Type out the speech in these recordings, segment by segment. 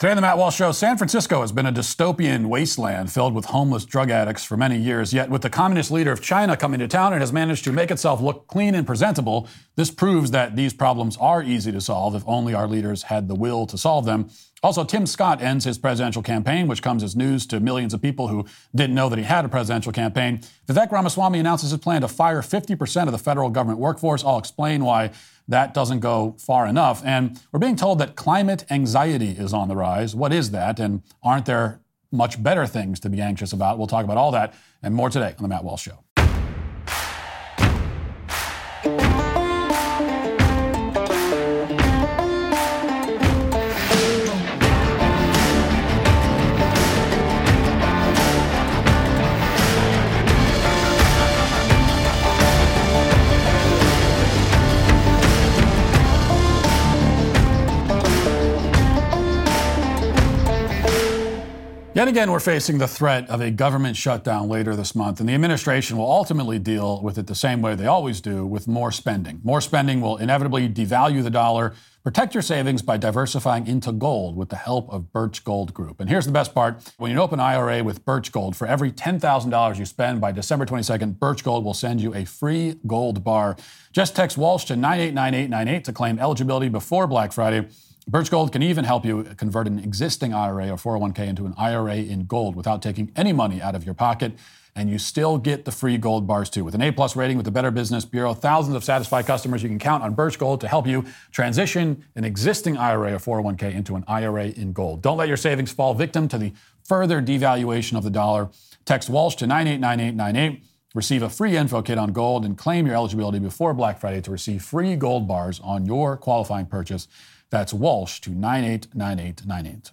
Today on the Matt Walsh Show, San Francisco has been a dystopian wasteland filled with homeless drug addicts for many years. Yet with the communist leader of China coming to town, it has managed to make itself look clean and presentable. This proves that these problems are easy to solve if only our leaders had the will to solve them. Also, Tim Scott ends his presidential campaign, which comes as news to millions of people who didn't know that he had a presidential campaign. Vivek Ramaswamy announces his plan to fire 50% of the federal government workforce. I'll explain why that doesn't go far enough. And we're being told that climate anxiety is on the rise. What is that? And aren't there much better things to be anxious about? We'll talk about all that and more today on The Matt Walsh Show. Yet again, we're facing the threat of a government shutdown later this month, and the administration will ultimately deal with it the same way they always do, with more spending. More spending will inevitably devalue the dollar. Protect your savings by diversifying into gold with the help of Birch Gold Group. And here's the best part. When you open an IRA with Birch Gold, for every $10,000 you spend by December 22nd, Birch Gold will send you a free gold bar. Just text Walsh to 989898 to claim eligibility before Black Friday. Birch Gold can even help you convert an existing IRA or 401k into an IRA in gold without taking any money out of your pocket. And you still get the free gold bars, too. With an A-plus rating with the Better Business Bureau, thousands of satisfied customers, you can count on Birch Gold to help you transition an existing IRA or 401k into an IRA in gold. Don't let your savings fall victim to the further devaluation of the dollar. Text Walsh to 989898. Receive a free info kit on gold and claim your eligibility before Black Friday to receive free gold bars on your qualifying purchase. That's Walsh to 989898.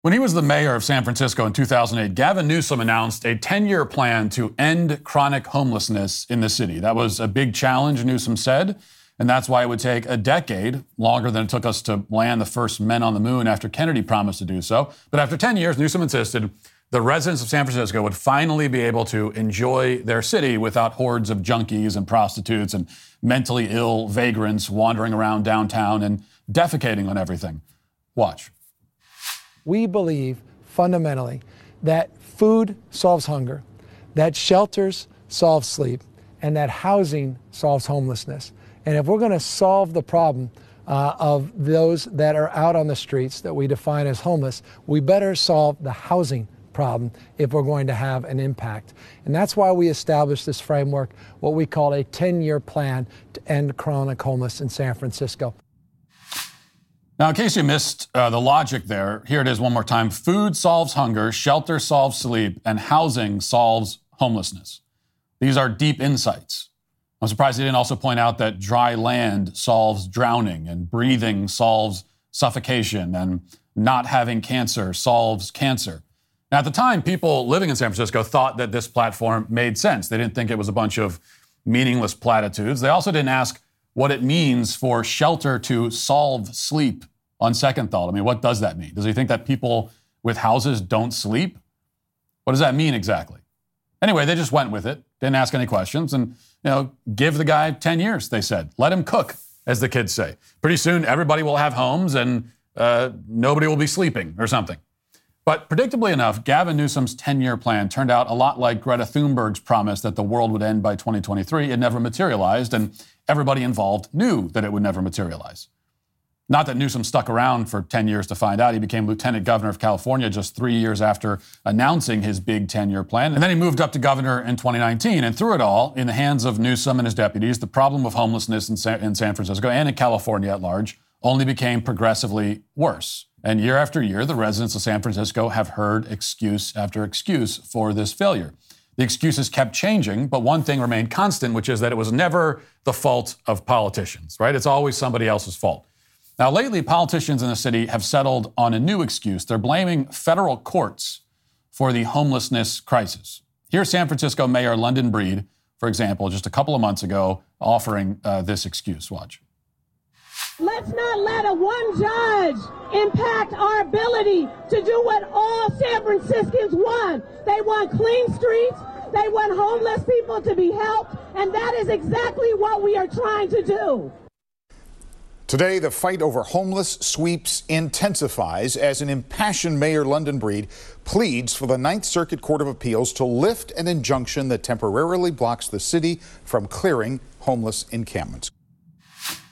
When he was the mayor of San Francisco in 2008, Gavin Newsom announced a 10-year plan to end chronic homelessness in the city. That was a big challenge, Newsom said, and that's why it would take a decade, longer than it took us to land the first men on the moon after Kennedy promised to do so. But after 10 years, Newsom insisted the residents of San Francisco would finally be able to enjoy their city without hordes of junkies and prostitutes and mentally ill vagrants wandering around downtown and defecating on everything. Watch. We believe fundamentally that food solves hunger, that shelters solve sleep, and that housing solves homelessness. And if we're going to solve the problem of those that are out on the streets that we define as homeless, we better solve the housing problem if we're going to have an impact. And that's why we established this framework, what we call a 10-year plan to end chronic homelessness in San Francisco. Now, in case you missed the logic there, here it is one more time. Food solves hunger, shelter solves sleep, and housing solves homelessness. These are deep insights. I'm surprised they didn't also point out that dry land solves drowning, and breathing solves suffocation, and not having cancer solves cancer. Now, at the time, people living in San Francisco thought that this platform made sense. They didn't think it was a bunch of meaningless platitudes. They also didn't ask what it means for shelter to solve sleep on second thought. I mean, what does that mean? Does he think that people with houses don't sleep? What does that mean exactly? Anyway, they just went with it, didn't ask any questions, and, you know, give the guy 10 years, they said. Let him cook, as the kids say. Pretty soon, everybody will have homes and nobody will be sleeping or something. But predictably enough, Gavin Newsom's 10-year plan turned out a lot like Greta Thunberg's promise that the world would end by 2023. It never materialized, and everybody involved knew that it would never materialize. Not that Newsom stuck around for 10 years to find out. He became lieutenant governor of California just 3 years after announcing his big 10-year plan. And then he moved up to governor in 2019. And through it all, in the hands of Newsom and his deputies, the problem of homelessness in San Francisco and in California at large only became progressively worse. And year after year, the residents of San Francisco have heard excuse after excuse for this failure. The excuses kept changing, but one thing remained constant, which is that it was never the fault of politicians, right? It's always somebody else's fault. Now, lately, politicians in the city have settled on a new excuse. They're blaming federal courts for the homelessness crisis. Here's San Francisco Mayor London Breed, for example, just a couple of months ago, offering this excuse. Watch. Let's not let one judge impact our ability to do what all San Franciscans want. They want clean streets. They want homeless people to be helped. And that is exactly what we are trying to do. Today, the fight over homeless sweeps intensifies as an impassioned Mayor London Breed pleads for the Ninth Circuit Court of Appeals to lift an injunction that temporarily blocks the city from clearing homeless encampments.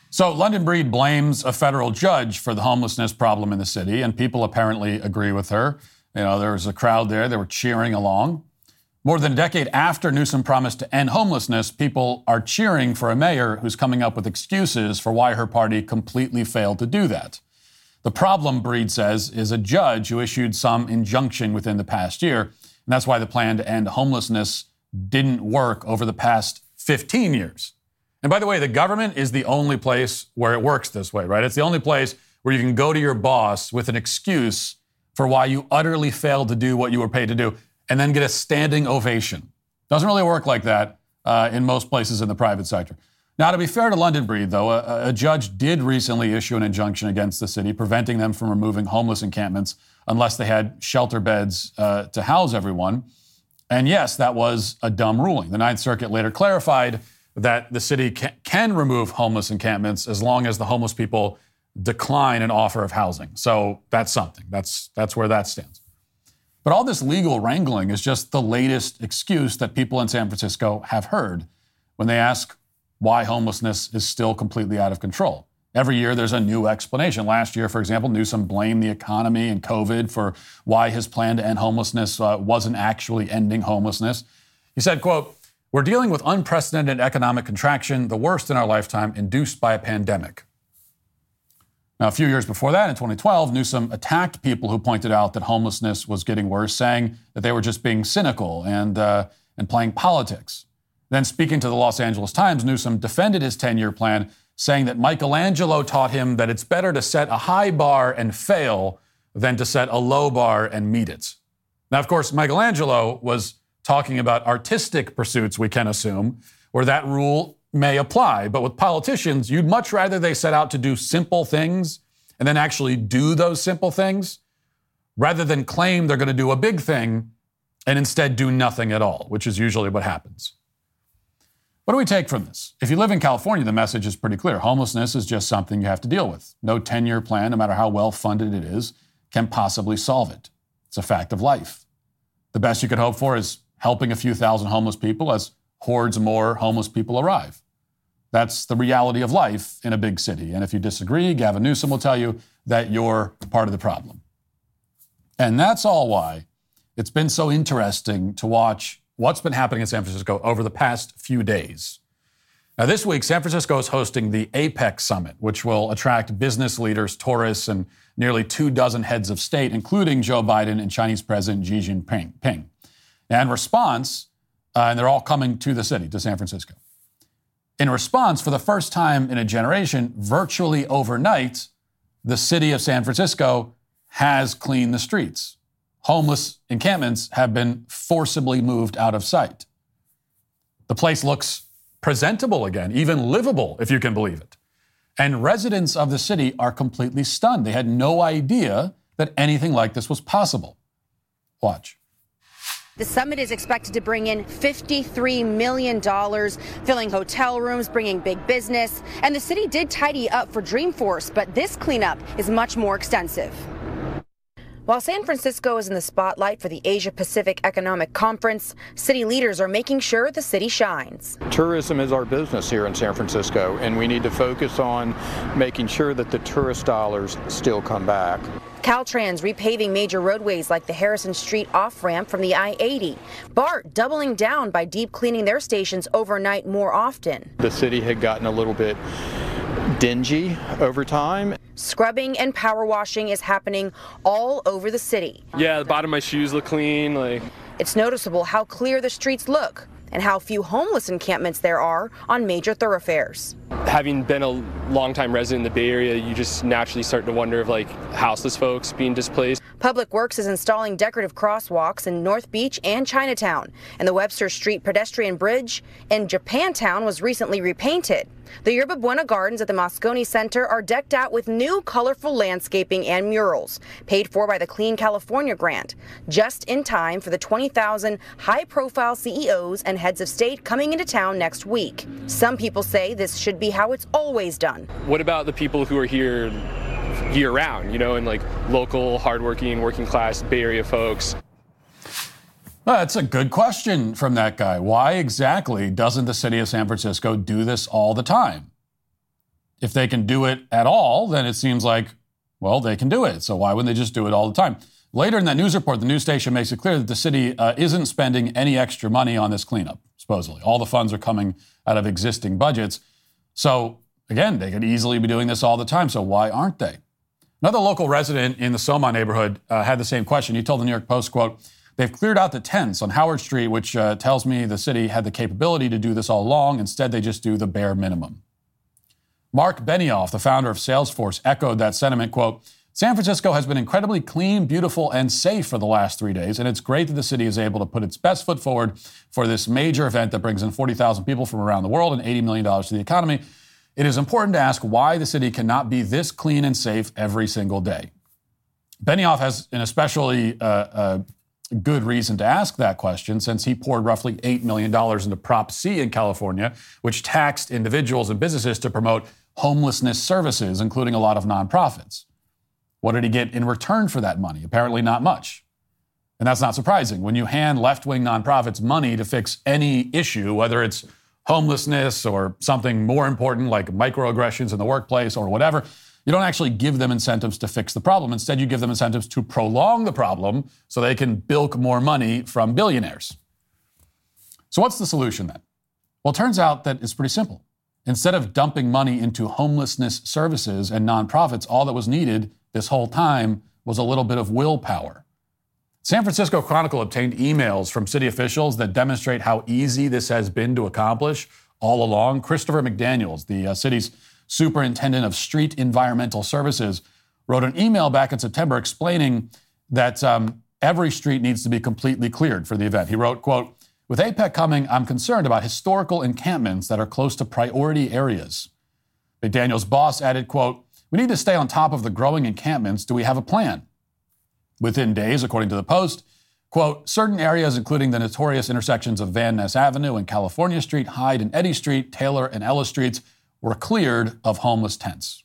So London Breed blames a federal judge for the homelessness problem in the city, and people apparently agree with her. You know, there was a crowd there. They were cheering along. More than a decade after Newsom promised to end homelessness, people are cheering for a mayor who's coming up with excuses for why her party completely failed to do that. The problem, Breed says, is a judge who issued some injunction within the past year, and that's why the plan to end homelessness didn't work over the past 15 years. And by the way, the government is the only place where it works this way, right? It's the only place where you can go to your boss with an excuse for why you utterly failed to do what you were paid to do, and then get a standing ovation. Doesn't really work like that in most places in the private sector. Now, to be fair to London Breed, though, a judge did recently issue an injunction against the city, preventing them from removing homeless encampments unless they had shelter beds to house everyone. And yes, that was a dumb ruling. The Ninth Circuit later clarified that the city can remove homeless encampments as long as the homeless people decline an offer of housing. So that's something. That's where that stands. But all this legal wrangling is just the latest excuse that people in San Francisco have heard when they ask why homelessness is still completely out of control. Every year, there's a new explanation. Last year, for example, Newsom blamed the economy and COVID for why his plan to end homelessness wasn't actually ending homelessness. He said, quote, "We're dealing with unprecedented economic contraction, the worst in our lifetime, induced by a pandemic." Now, a few years before that, in 2012, Newsom attacked people who pointed out that homelessness was getting worse, saying that they were just being cynical and playing politics. Then speaking to the Los Angeles Times, Newsom defended his 10-year plan, saying that Michelangelo taught him that it's better to set a high bar and fail than to set a low bar and meet it. Now, of course, Michelangelo was talking about artistic pursuits, we can assume, where that rule may apply. But with politicians, you'd much rather they set out to do simple things and then actually do those simple things rather than claim they're going to do a big thing and instead do nothing at all, which is usually what happens. What do we take from this? If you live in California, the message is pretty clear. Homelessness is just something you have to deal with. No 10-year plan, no matter how well funded it is, can possibly solve it. It's a fact of life. The best you could hope for is helping a few thousand homeless people as hordes more homeless people arrive. That's the reality of life in a big city. And if you disagree, Gavin Newsom will tell you that you're part of the problem. And that's all why it's been so interesting to watch what's been happening in San Francisco over the past few days. Now, this week, San Francisco is hosting the APEC Summit, which will attract business leaders, tourists, and nearly 24 heads of state, including Joe Biden and Chinese President Xi Jinping. And response, and they're all coming to the city, to San Francisco. In response, for the first time in a generation, virtually overnight, the city of San Francisco has cleaned the streets. Homeless encampments have been forcibly moved out of sight. The place looks presentable again, even livable, if you can believe it. And residents of the city are completely stunned. They had no idea that anything like this was possible. Watch. The summit is expected to bring in $53 million, filling hotel rooms, bringing big business. And the city did tidy up for Dreamforce, but this cleanup is much more extensive. While San Francisco is in the spotlight for the Asia-Pacific Economic Conference, city leaders are making sure the city shines. Tourism is our business here in San Francisco, and we need to focus on making sure that the tourist dollars still come back. Caltrans repaving major roadways like the Harrison Street off-ramp from the I-80. BART doubling down by deep cleaning their stations overnight more often. The city had gotten a little bit dingy over time. Scrubbing and power washing is happening all over the city. Yeah, the bottom of my shoes look clean. It's noticeable how clear the streets look and how few homeless encampments there are on major thoroughfares. Having been a longtime resident in the Bay Area, you just naturally start to wonder of houseless folks being displaced. Public Works is installing decorative crosswalks in North Beach and Chinatown, and the Webster Street pedestrian bridge in Japantown was recently repainted. The Yerba Buena Gardens at the Moscone Center are decked out with new colorful landscaping and murals, paid for by the Clean California Grant, just in time for the 20,000 high-profile CEOs and heads of state coming into town next week. Some people say this should be how it's always done. What about the people who are here year-round, you know, and like local, hardworking, working-class Bay Area folks? Well, that's a good question from that guy. Why exactly doesn't the city of San Francisco do this all the time? If they can do it at all, then it seems like, well, they can do it. So why wouldn't they just do it all the time? Later in that news report, the news station makes it clear that the city isn't spending any extra money on this cleanup, supposedly. All the funds are coming out of existing budgets. So again, they could easily be doing this all the time. So why aren't they? Another local resident in the Soma neighborhood had the same question. He told the New York Post, quote, "They've cleared out the tents on Howard Street, which tells me the city had the capability to do this all along. Instead, they just do the bare minimum." Mark Benioff, the founder of Salesforce, echoed that sentiment, quote, "San Francisco has been incredibly clean, beautiful, and safe for the last 3 days, and it's great that the city is able to put its best foot forward for this major event that brings in 40,000 people from around the world and $80 million to the economy. It is important to ask why the city cannot be this clean and safe every single day." Benioff has an especially good reason to ask that question, since he poured roughly $8 million into Prop C in California, which taxed individuals and businesses to promote homelessness services, including a lot of nonprofits. What did he get in return for that money? Apparently not much. And that's not surprising. When you hand left-wing nonprofits money to fix any issue, whether it's homelessness or something more important like microaggressions in the workplace or whatever, you don't actually give them incentives to fix the problem. Instead, you give them incentives to prolong the problem so they can bilk more money from billionaires. So what's the solution then? Well, it turns out that it's pretty simple. Instead of dumping money into homelessness services and nonprofits, all that was needed this whole time was a little bit of willpower. San Francisco Chronicle obtained emails from city officials that demonstrate how easy this has been to accomplish all along. Christopher McDaniels, the city's superintendent of street environmental services, wrote an email back in September explaining that every street needs to be completely cleared for the event. He wrote, quote, "With APEC coming, I'm concerned about historical encampments that are close to priority areas." McDaniel's boss added, quote, "We need to stay on top of the growing encampments. Do we have a plan?" Within days, according to the Post, quote, "Certain areas, including the notorious intersections of Van Ness Avenue and California Street, Hyde and Eddy Street, Taylor and Ellis Streets, were cleared of homeless tents."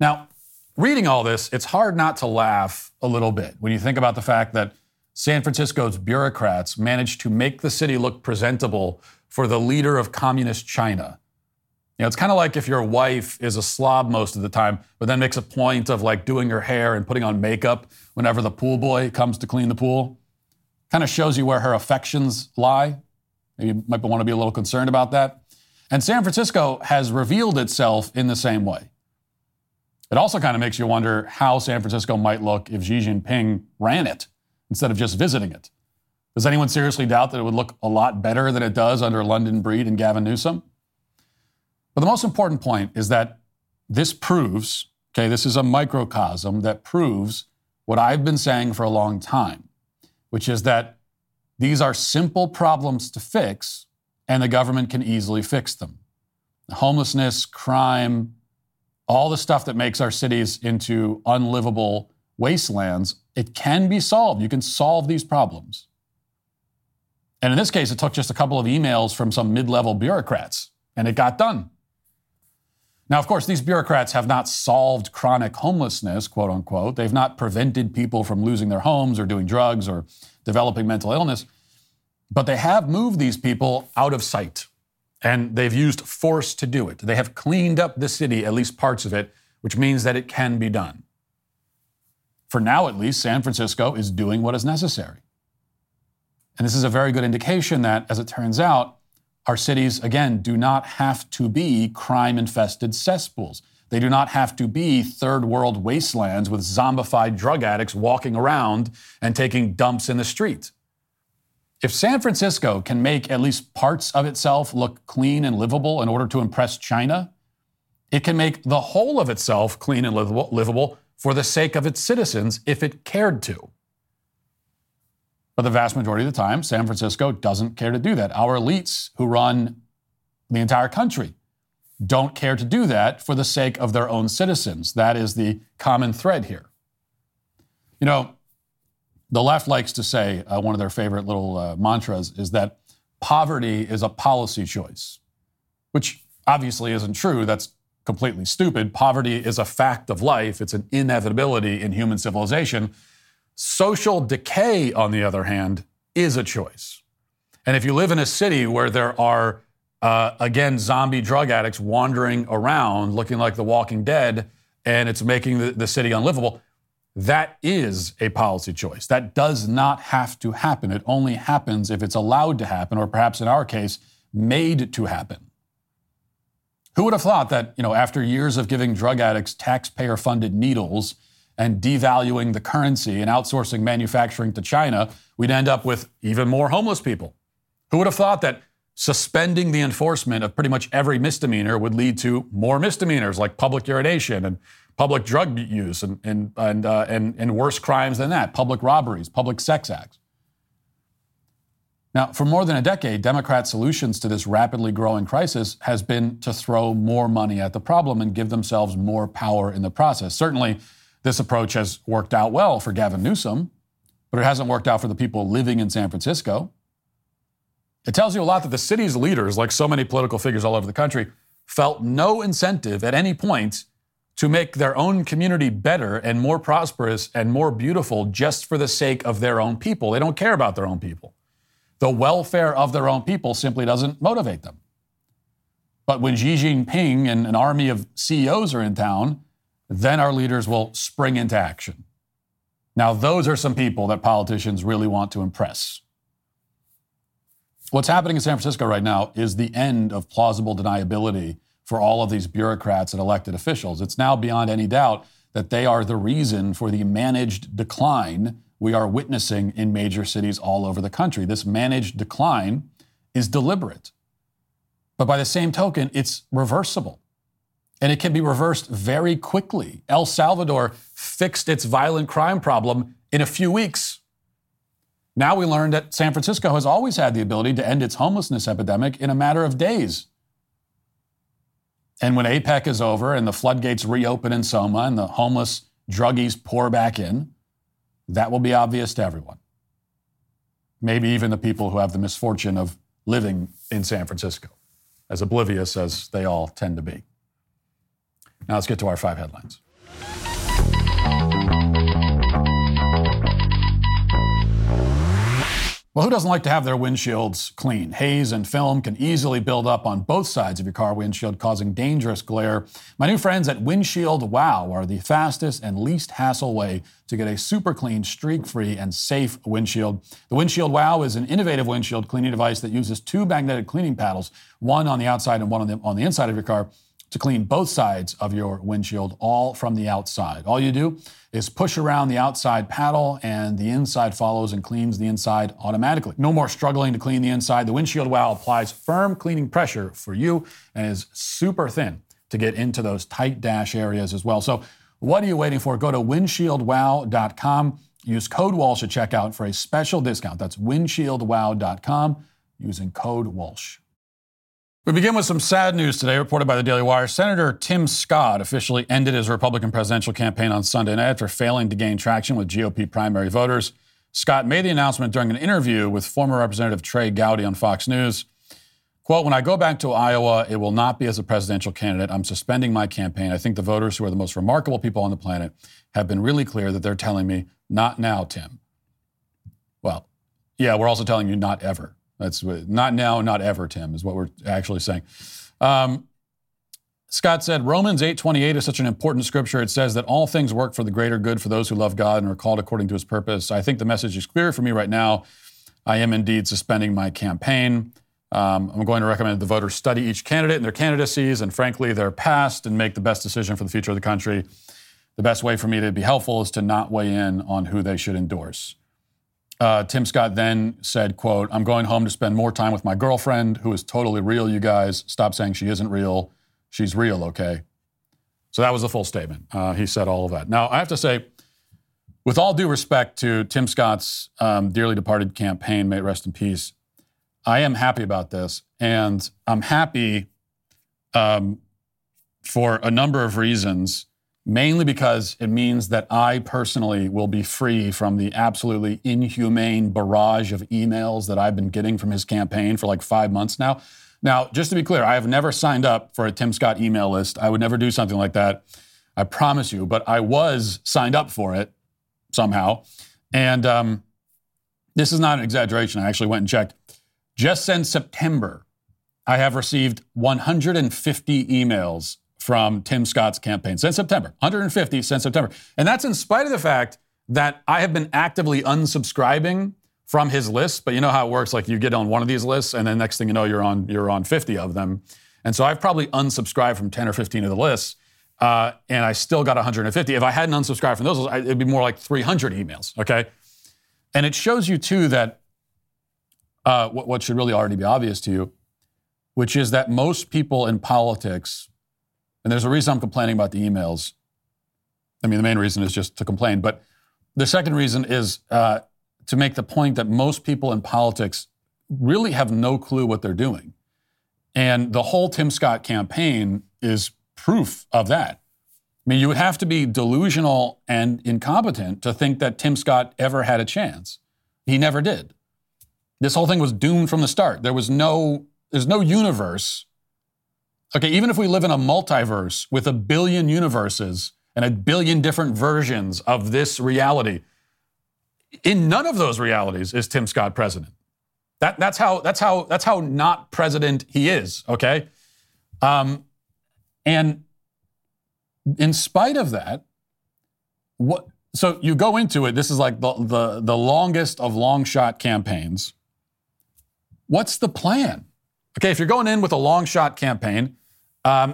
Now, reading all this, it's hard not to laugh a little bit when you think about the fact that San Francisco's bureaucrats managed to make the city look presentable for the leader of communist China. You know, it's kind of like if your wife is a slob most of the time, but then makes a point of like doing her hair and putting on makeup whenever the pool boy comes to clean the pool. Kind of shows you where her affections lie. You might want to be a little concerned about that. And San Francisco has revealed itself in the same way. It also kind of makes you wonder how San Francisco might look if Xi Jinping ran it instead of just visiting it. Does anyone seriously doubt that it would look a lot better than it does under London Breed and Gavin Newsom? But the most important point is that this proves, okay, this is a microcosm that proves what I've been saying for a long time, which is that these are simple problems to fix, and the government can easily fix them. Homelessness, crime, all the stuff that makes our cities into unlivable wastelands, it can be solved. You can solve these problems. And in this case, it took just a couple of emails from some mid-level bureaucrats, and it got done. Now, of course, these bureaucrats have not solved chronic homelessness, quote unquote. They've not prevented people from losing their homes or doing drugs or developing mental illness. But they have moved these people out of sight, and they've used force to do it. They have cleaned up the city, at least parts of it, which means that it can be done. For now, at least, San Francisco is doing what is necessary. And this is a very good indication that, as it turns out, our cities, again, do not have to be crime-infested cesspools. They do not have to be third-world wastelands with zombified drug addicts walking around and taking dumps in the street. If San Francisco can make at least parts of itself look clean and livable in order to impress China, it can make the whole of itself clean and livable for the sake of its citizens if it cared to. But the vast majority of the time, San Francisco doesn't care to do that. Our elites who run the entire country don't care to do that for the sake of their own citizens. That is the common thread here. You know, the left likes to say, one of their favorite little mantras is that poverty is a policy choice, which obviously isn't true. That's completely stupid. Poverty is a fact of life. It's an inevitability in human civilization. Social decay, on the other hand, is a choice. And if you live in a city where there are, again, zombie drug addicts wandering around looking like the Walking Dead, and it's making the city unlivable, that is a policy choice. That does not have to happen. It only happens if it's allowed to happen, or perhaps in our case, made to happen. Who would have thought that, you know, after years of giving drug addicts taxpayer-funded needles and devaluing the currency and outsourcing manufacturing to China, we'd end up with even more homeless people? Who would have thought that suspending the enforcement of pretty much every misdemeanor would lead to more misdemeanors like public urination and public drug use and worse crimes than that, public robberies, public sex acts? Now, for more than a decade, Democrat solutions to this rapidly growing crisis has been to throw more money at the problem and give themselves more power in the process. Certainly, this approach has worked out well for Gavin Newsom, but it hasn't worked out for the people living in San Francisco. It tells you a lot that the city's leaders, like so many political figures all over the country, felt no incentive at any point to make their own community better and more prosperous and more beautiful just for the sake of their own people. They don't care about their own people. The welfare of their own people simply doesn't motivate them. But when Xi Jinping and an army of CEOs are in town, then our leaders will spring into action. Now, those are some people that politicians really want to impress. What's happening in San Francisco right now is the end of plausible deniability for all of these bureaucrats and elected officials. It's now beyond any doubt that they are the reason for the managed decline we are witnessing in major cities all over the country. This managed decline is deliberate. But by the same token, it's reversible. And it can be reversed very quickly. El Salvador fixed its violent crime problem in a few weeks. Now we learned that San Francisco has always had the ability to end its homelessness epidemic in a matter of days. And when APEC is over and the floodgates reopen in Soma and the homeless druggies pour back in, that will be obvious to everyone. Maybe even the people who have the misfortune of living in San Francisco, as oblivious as they all tend to be. Now let's get to our 5 headlines. Well, who doesn't like to have their windshields clean? Haze and film can easily build up on both sides of your car windshield, causing dangerous glare. My new friends at Windshield Wow are the fastest and least hassle way to get a super clean, streak-free, and safe windshield. The Windshield Wow is an innovative windshield cleaning device that uses 2 magnetic cleaning paddles, one on the outside and one on the inside of your car, to clean both sides of your windshield, all from the outside. All you do is push around the outside paddle and the inside follows and cleans the inside automatically. No more struggling to clean the inside. The Windshield Wow applies firm cleaning pressure for you and is super thin to get into those tight dash areas as well. So what are you waiting for? Go to windshieldwow.com. Use code Walsh at checkout for a special discount. That's windshieldwow.com using code Walsh. We begin with some sad news today, reported by the Daily Wire. Senator Tim Scott officially ended his Republican presidential campaign on Sunday night after failing to gain traction with GOP primary voters. Scott made the announcement during an interview with former Representative Trey Gowdy on Fox News. Quote, "When I go back to Iowa, it will not be as a presidential candidate. I'm suspending my campaign. I think the voters, who are the most remarkable people on the planet, have been really clear that they're telling me, not now, Tim." Well, yeah, we're also telling you not ever. That's not now, not ever, Tim, is what we're actually saying. Scott said, Romans 8:28 is such an important scripture. It says that all things work for the greater good for those who love God and are called according to his purpose. I think the message is clear for me right now. I am indeed suspending my campaign. I'm going to recommend the voters study each candidate and their candidacies and, frankly, their past and make the best decision for the future of the country. The best way for me to be helpful is to not weigh in on who they should endorse. Tim Scott then said, quote, "I'm going home to spend more time with my girlfriend, who is totally real, you guys. Stop saying she isn't real. She's real, okay?" So that was the full statement. He said all of that. Now, I have to say, with all due respect to Tim Scott's dearly departed campaign, may it rest in peace, I am happy about this. And I'm happy for a number of reasons, mainly because it means that I personally will be free from the absolutely inhumane barrage of emails that I've been getting from his campaign for like 5 months now. Now, just to be clear, I have never signed up for a Tim Scott email list. I would never do something like that, I promise you. But I was signed up for it somehow. And this is not an exaggeration. I actually went and checked. Just since September, I have received 150 emails from Tim Scott's campaign. Since September, 150 since September. And that's in spite of the fact that I have been actively unsubscribing from his list. But you know how it works, like you get on one of these lists and then next thing you know, you're on 50 of them. And so I've probably unsubscribed from 10 or 15 of the lists and I still got 150. If I hadn't unsubscribed from those lists, it'd be more like 300 emails, okay? And it shows you too that what should really already be obvious to you, which is that most people in politics, and there's a reason I'm complaining about the emails. I mean, the main reason is just to complain. But the second reason is to make the point that most people in politics really have no clue what they're doing. And the whole Tim Scott campaign is proof of that. I mean, you would have to be delusional and incompetent to think that Tim Scott ever had a chance. He never did. This whole thing was doomed from the start. There's no universe. Okay, even if we live in a multiverse with 1 billion universes and 1 billion different versions of this reality, in none of those realities is Tim Scott president. That's how not president he is, okay? And in spite of that, so you go into it, this is like the longest of long shot campaigns. What's the plan? Okay, if you're going in with a long shot campaign,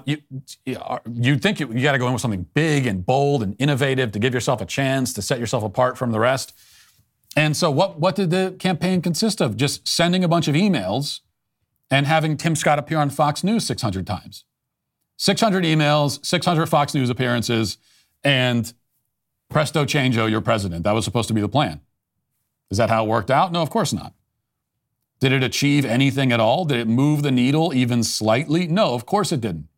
you think you got to go in with something big and bold and innovative to give yourself a chance to set yourself apart from the rest. And so what did the campaign consist of? Just sending a bunch of emails and having Tim Scott appear on Fox News 600 times. 600 emails, 600 Fox News appearances, and presto changeo, you're president. That was supposed to be the plan. Is that how it worked out? No, of course not. Did it achieve anything at all? Did it move the needle even slightly? No, of course it didn't.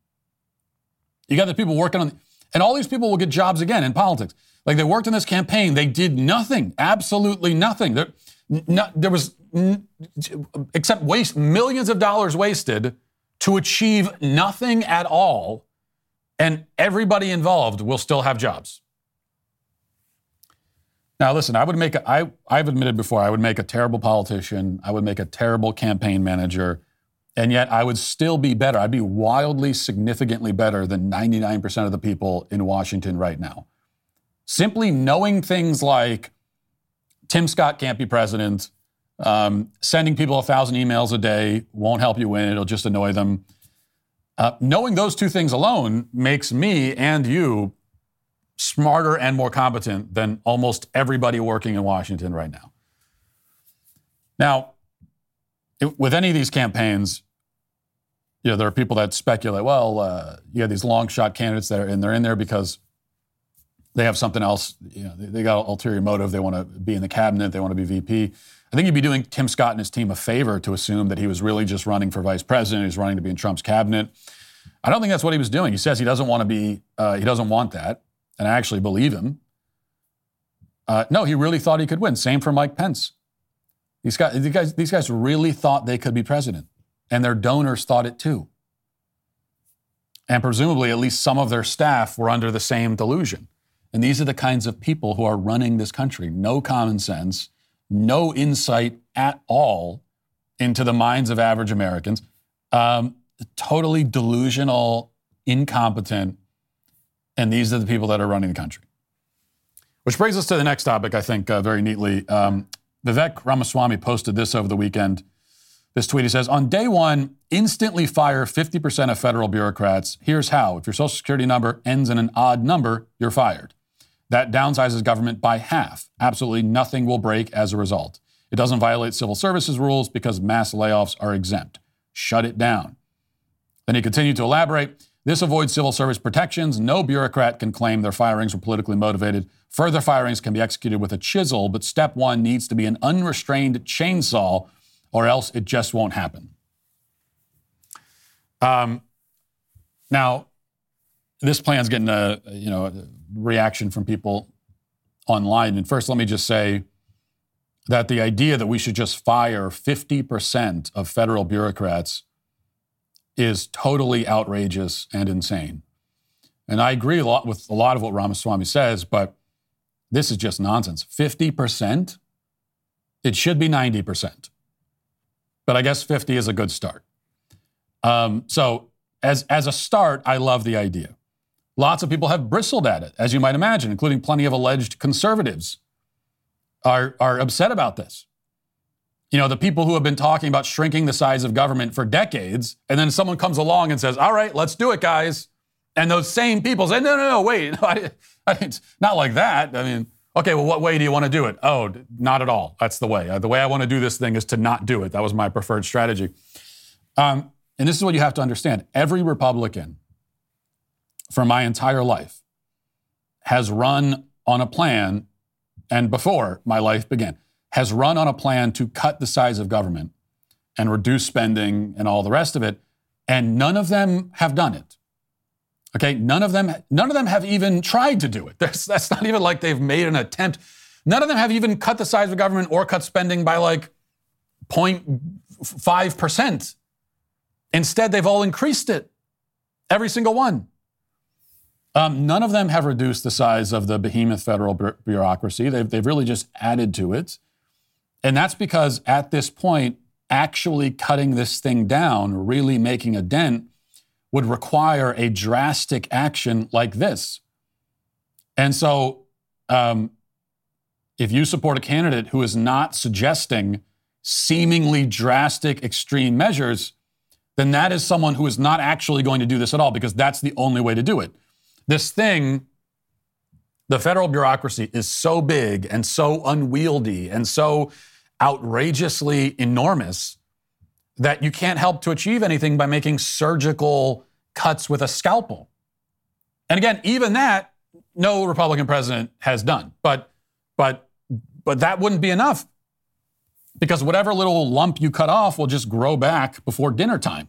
You got the people working on, and all these people will get jobs again in politics. Like they worked on this campaign, they did nothing, absolutely nothing. There was, except waste, millions of dollars wasted to achieve nothing at all, and everybody involved will still have jobs. Now, listen, I've admitted before, I would make a terrible politician. I would make a terrible campaign manager. And yet I would still be better. I'd be wildly, significantly better than 99% of the people in Washington right now. Simply knowing things like Tim Scott can't be president, sending people 1,000 emails a day won't help you win. It'll just annoy them. Knowing those two things alone makes me and you smarter and more competent than almost everybody working in Washington right now. Now, with any of these campaigns, you know, there are people that speculate, well, you have these long shot candidates that are in, they're in there because they have something else, you know, they got an ulterior motive. They want to be in the cabinet. They want to be VP. I think you'd be doing Tim Scott and his team a favor to assume that he was really just running for vice president. He's running to be in Trump's cabinet. I don't think that's what he was doing. He says he doesn't want to be, he doesn't want that. And I actually believe him. No, he really thought he could win. Same for Mike Pence. These guys really thought they could be president. And their donors thought it too. And presumably, at least some of their staff were under the same delusion. And these are the kinds of people who are running this country. No common sense, no insight at all into the minds of average Americans. Totally delusional, incompetent. And these are the people that are running the country. Which brings us to the next topic, I think, very neatly. Vivek Ramaswamy posted this over the weekend. This tweet, he says, on day one, instantly fire 50% of federal bureaucrats. Here's how. If your Social Security number ends in an odd number, you're fired. That downsizes government by half. Absolutely nothing will break as a result. It doesn't violate civil services rules because mass layoffs are exempt. Shut it down. Then he continued to elaborate. This avoids civil service protections. No bureaucrat can claim their firings were politically motivated. Further firings can be executed with a chisel, but step one needs to be an unrestrained chainsaw, or else it just won't happen. Now, this plan's getting a reaction from people online. And first, let me just say that the idea that we should just fire 50% of federal bureaucrats is totally outrageous and insane. And I agree a lot with a lot of what Ramaswamy says, but this is just nonsense. 50%? It should be 90%. But I guess 50 is a good start. So as a start, I love the idea. Lots of people have bristled at it, as you might imagine, including plenty of alleged conservatives are upset about this. You know, the people who have been talking about shrinking the size of government for decades, and then someone comes along and says, all right, let's do it, guys. And those same people say, no, wait. It's not like that. I mean, okay, well, what way do you want to do it? Oh, not at all. That's the way. The way I want to do this thing is to not do it. That was my preferred strategy. And this is what you have to understand. Every Republican for my entire life has run on a plan, and before my life began, has run on a plan to cut the size of government and reduce spending and all the rest of it, and none of them have done it. Okay, none of them have even tried to do it. That's not even like they've made an attempt. None of them have even cut the size of government or cut spending by like 0.5%. Instead, they've all increased it, every single one. None of them have reduced the size of the behemoth federal bureaucracy. They've really just added to it. And that's because at this point, actually cutting this thing down, really making a dent, would require a drastic action like this. And so if you support a candidate who is not suggesting seemingly drastic, extreme measures, then that is someone who is not actually going to do this at all, because that's the only way to do it. This thing, the federal bureaucracy, is so big and so unwieldy and so outrageously enormous that you can't help to achieve anything by making surgical cuts with a scalpel. And again, even that, no Republican president has done. But that wouldn't be enough, because whatever little lump you cut off will just grow back before dinner time.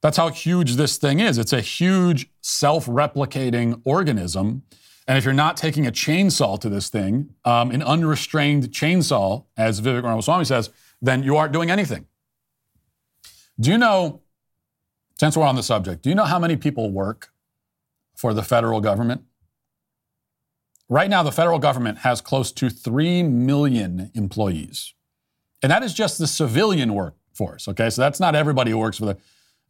That's how huge this thing is. It's a huge self-replicating organism. And if you're not taking a chainsaw to this thing, an unrestrained chainsaw, as Vivek Ramaswamy says, then you aren't doing anything. Do you know, since we're on the subject, do you know how many people work for the federal government? Right now, the federal government has close to 3 million employees. And that is just the civilian workforce, okay? So that's not everybody who works for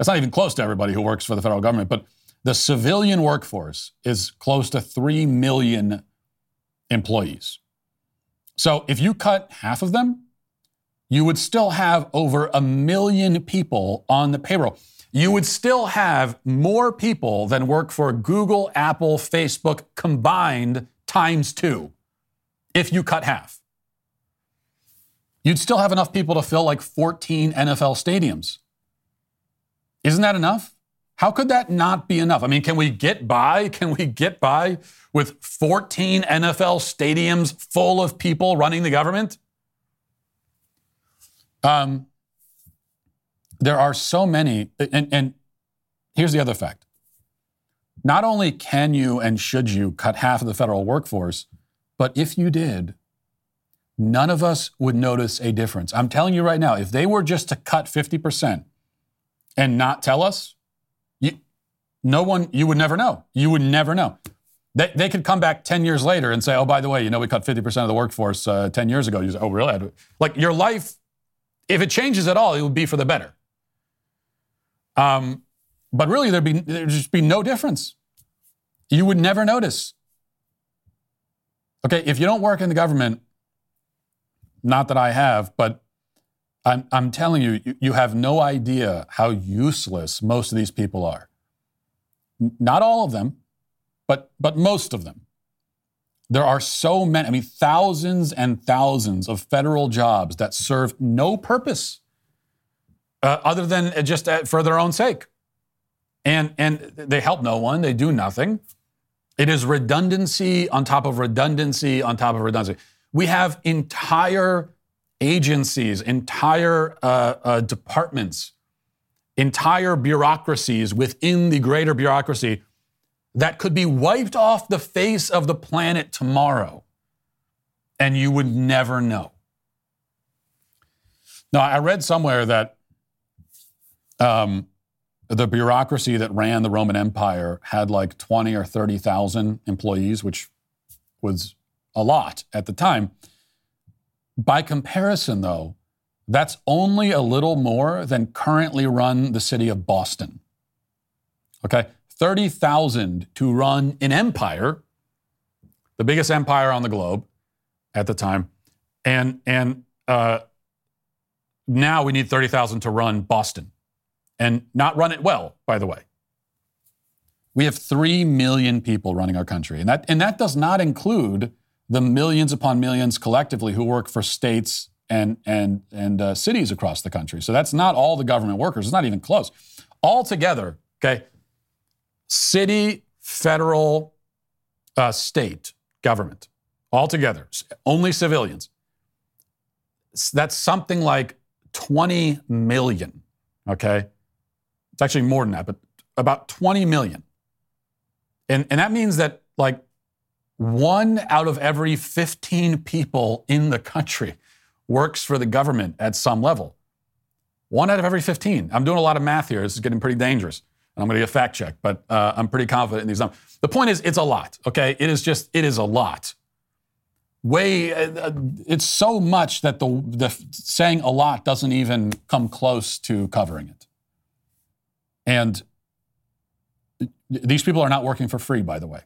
that's not even close to everybody who works for the federal government, but the civilian workforce is close to 3 million employees. So if you cut half of them, you would still have over 1 million people on the payroll. You would still have more people than work for Google, Apple, Facebook combined times 2 if you cut half. You'd still have enough people to fill like 14 NFL stadiums. Isn't that enough? How could that not be enough? I mean, can we get by? Can we get by with 14 NFL stadiums full of people running the government? There are so many, and here's the other fact. Not only can you and should you cut half of the federal workforce, but if you did, none of us would notice a difference. I'm telling you right now, if they were just to cut 50%, and not tell us, you would never know. You would never know. They could come back 10 years later and say, oh, by the way, you know, we cut 50% of the workforce 10 years ago. You say, oh, really? Like, your life, if it changes at all, it would be for the better. But really, there'd just be no difference. You would never notice. Okay, if you don't work in the government, not that I have, but I'm telling you, you have no idea how useless most of these people are. Not all of them, but most of them. There are so many, I mean, thousands and thousands of federal jobs that serve no purpose other than just for their own sake. And they help no one. They do nothing. It is redundancy on top of redundancy on top of redundancy. We have entire agencies, entire departments, entire bureaucracies within the greater bureaucracy that could be wiped off the face of the planet tomorrow, and you would never know. Now, I read somewhere that the bureaucracy that ran the Roman Empire had like 20 or 30,000 employees, which was a lot at the time. By comparison, though, that's only a little more than currently run the city of Boston. Okay, 30,000 to run an empire, the biggest empire on the globe at the time, and now we need 30,000 to run Boston, and not run it well, by the way. We have 3 million people running our country, and that does not include the millions upon millions collectively who work for states and cities across the country. So that's not all the government workers. It's not even close. Altogether, okay, city, federal, state government, altogether, only civilians. That's something like 20 million, okay? It's actually more than that, but about 20 million. And that means that like 1 out of every 15 people in the country works for the government at some level. 1 out of every 15. I'm doing a lot of math here. This is getting pretty dangerous. And I'm going to get fact checked, but I'm pretty confident in these numbers. The point is, it's a lot, okay? It is a lot. It's so much that the saying a lot doesn't even come close to covering it. And these people are not working for free, by the way.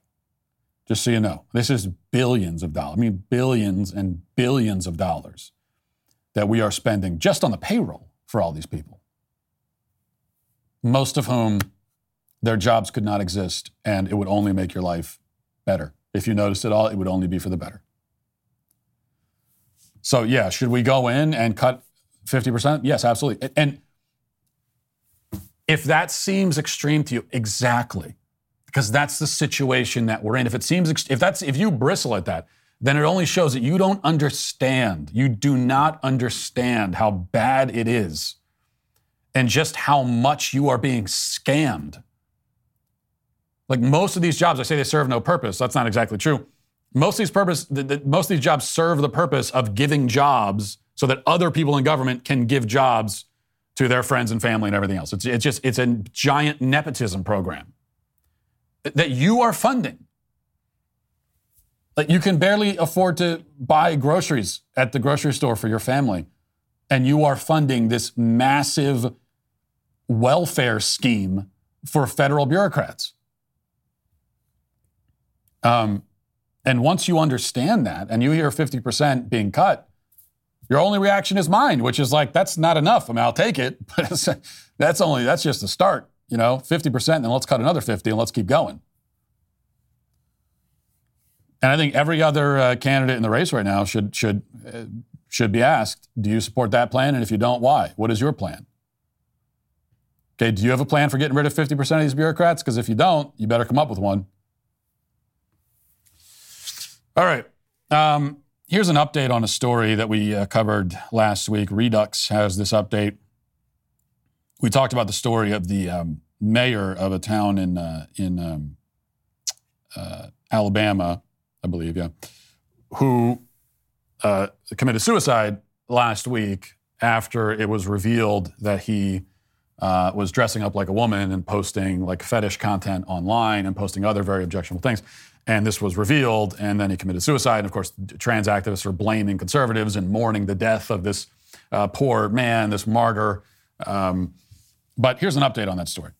Just so you know, this is billions of dollars. I mean, billions and billions of dollars that we are spending just on the payroll for all these people. Most of whom their jobs could not exist, and it would only make your life better. If you noticed at all, it would only be for the better. So yeah, should we go in and cut 50%? Yes, absolutely. And if that seems extreme to you, exactly. Because that's the situation that we're in. If you bristle at that, then it only shows that you don't understand. You do not understand how bad it is and just how much you are being scammed. Like most of these jobs, I say they serve no purpose. That's not exactly true. Most of these jobs serve the purpose of giving jobs so that other people in government can give jobs to their friends and family and everything else. It's a giant nepotism program that you are funding. Like you can barely afford to buy groceries at the grocery store for your family, and you are funding this massive welfare scheme for federal bureaucrats. And once you understand that and you hear 50% being cut, your only reaction is mine, which is like, that's not enough. I mean, I'll take it, but that's just the start, you know, 50%, and then let's cut another 50 and let's keep going. And I think every other candidate in the race right now should be asked, do you support that plan? And if you don't, why? What is your plan? Okay, do you have a plan for getting rid of 50% of these bureaucrats? Because if you don't, you better come up with one. All right. Here's an update on a story that we covered last week. Redux has this update. We talked about the story of the mayor of a town in Alabama, I believe, yeah, who committed suicide last week after it was revealed that he was dressing up like a woman and posting like fetish content online and posting other very objectionable things. And this was revealed, and then he committed suicide. And of course, trans activists are blaming conservatives and mourning the death of this poor man, this martyr. But here's an update on that story.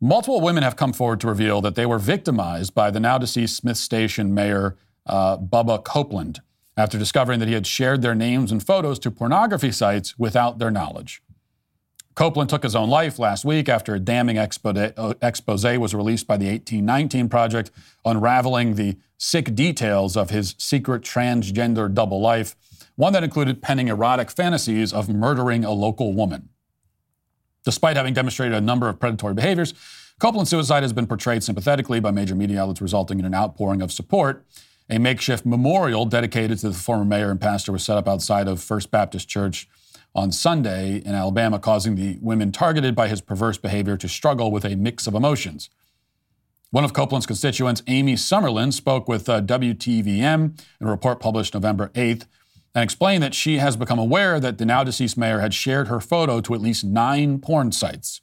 Multiple women have come forward to reveal that they were victimized by the now deceased Smith Station mayor, Bubba Copeland, after discovering that he had shared their names and photos to pornography sites without their knowledge. Copeland took his own life last week after a damning expose was released by the 1819 Project, unraveling the sick details of his secret transgender double life, one that included penning erotic fantasies of murdering a local woman. Despite having demonstrated a number of predatory behaviors, Copeland's suicide has been portrayed sympathetically by major media outlets, resulting in an outpouring of support. A makeshift memorial dedicated to the former mayor and pastor was set up outside of First Baptist Church on Sunday in Alabama, causing the women targeted by his perverse behavior to struggle with a mix of emotions. One of Copeland's constituents, Amy Summerlin, spoke with WTVM in a report published November 8th and explained that she has become aware that the now-deceased mayor had shared her photo to at least 9 porn sites.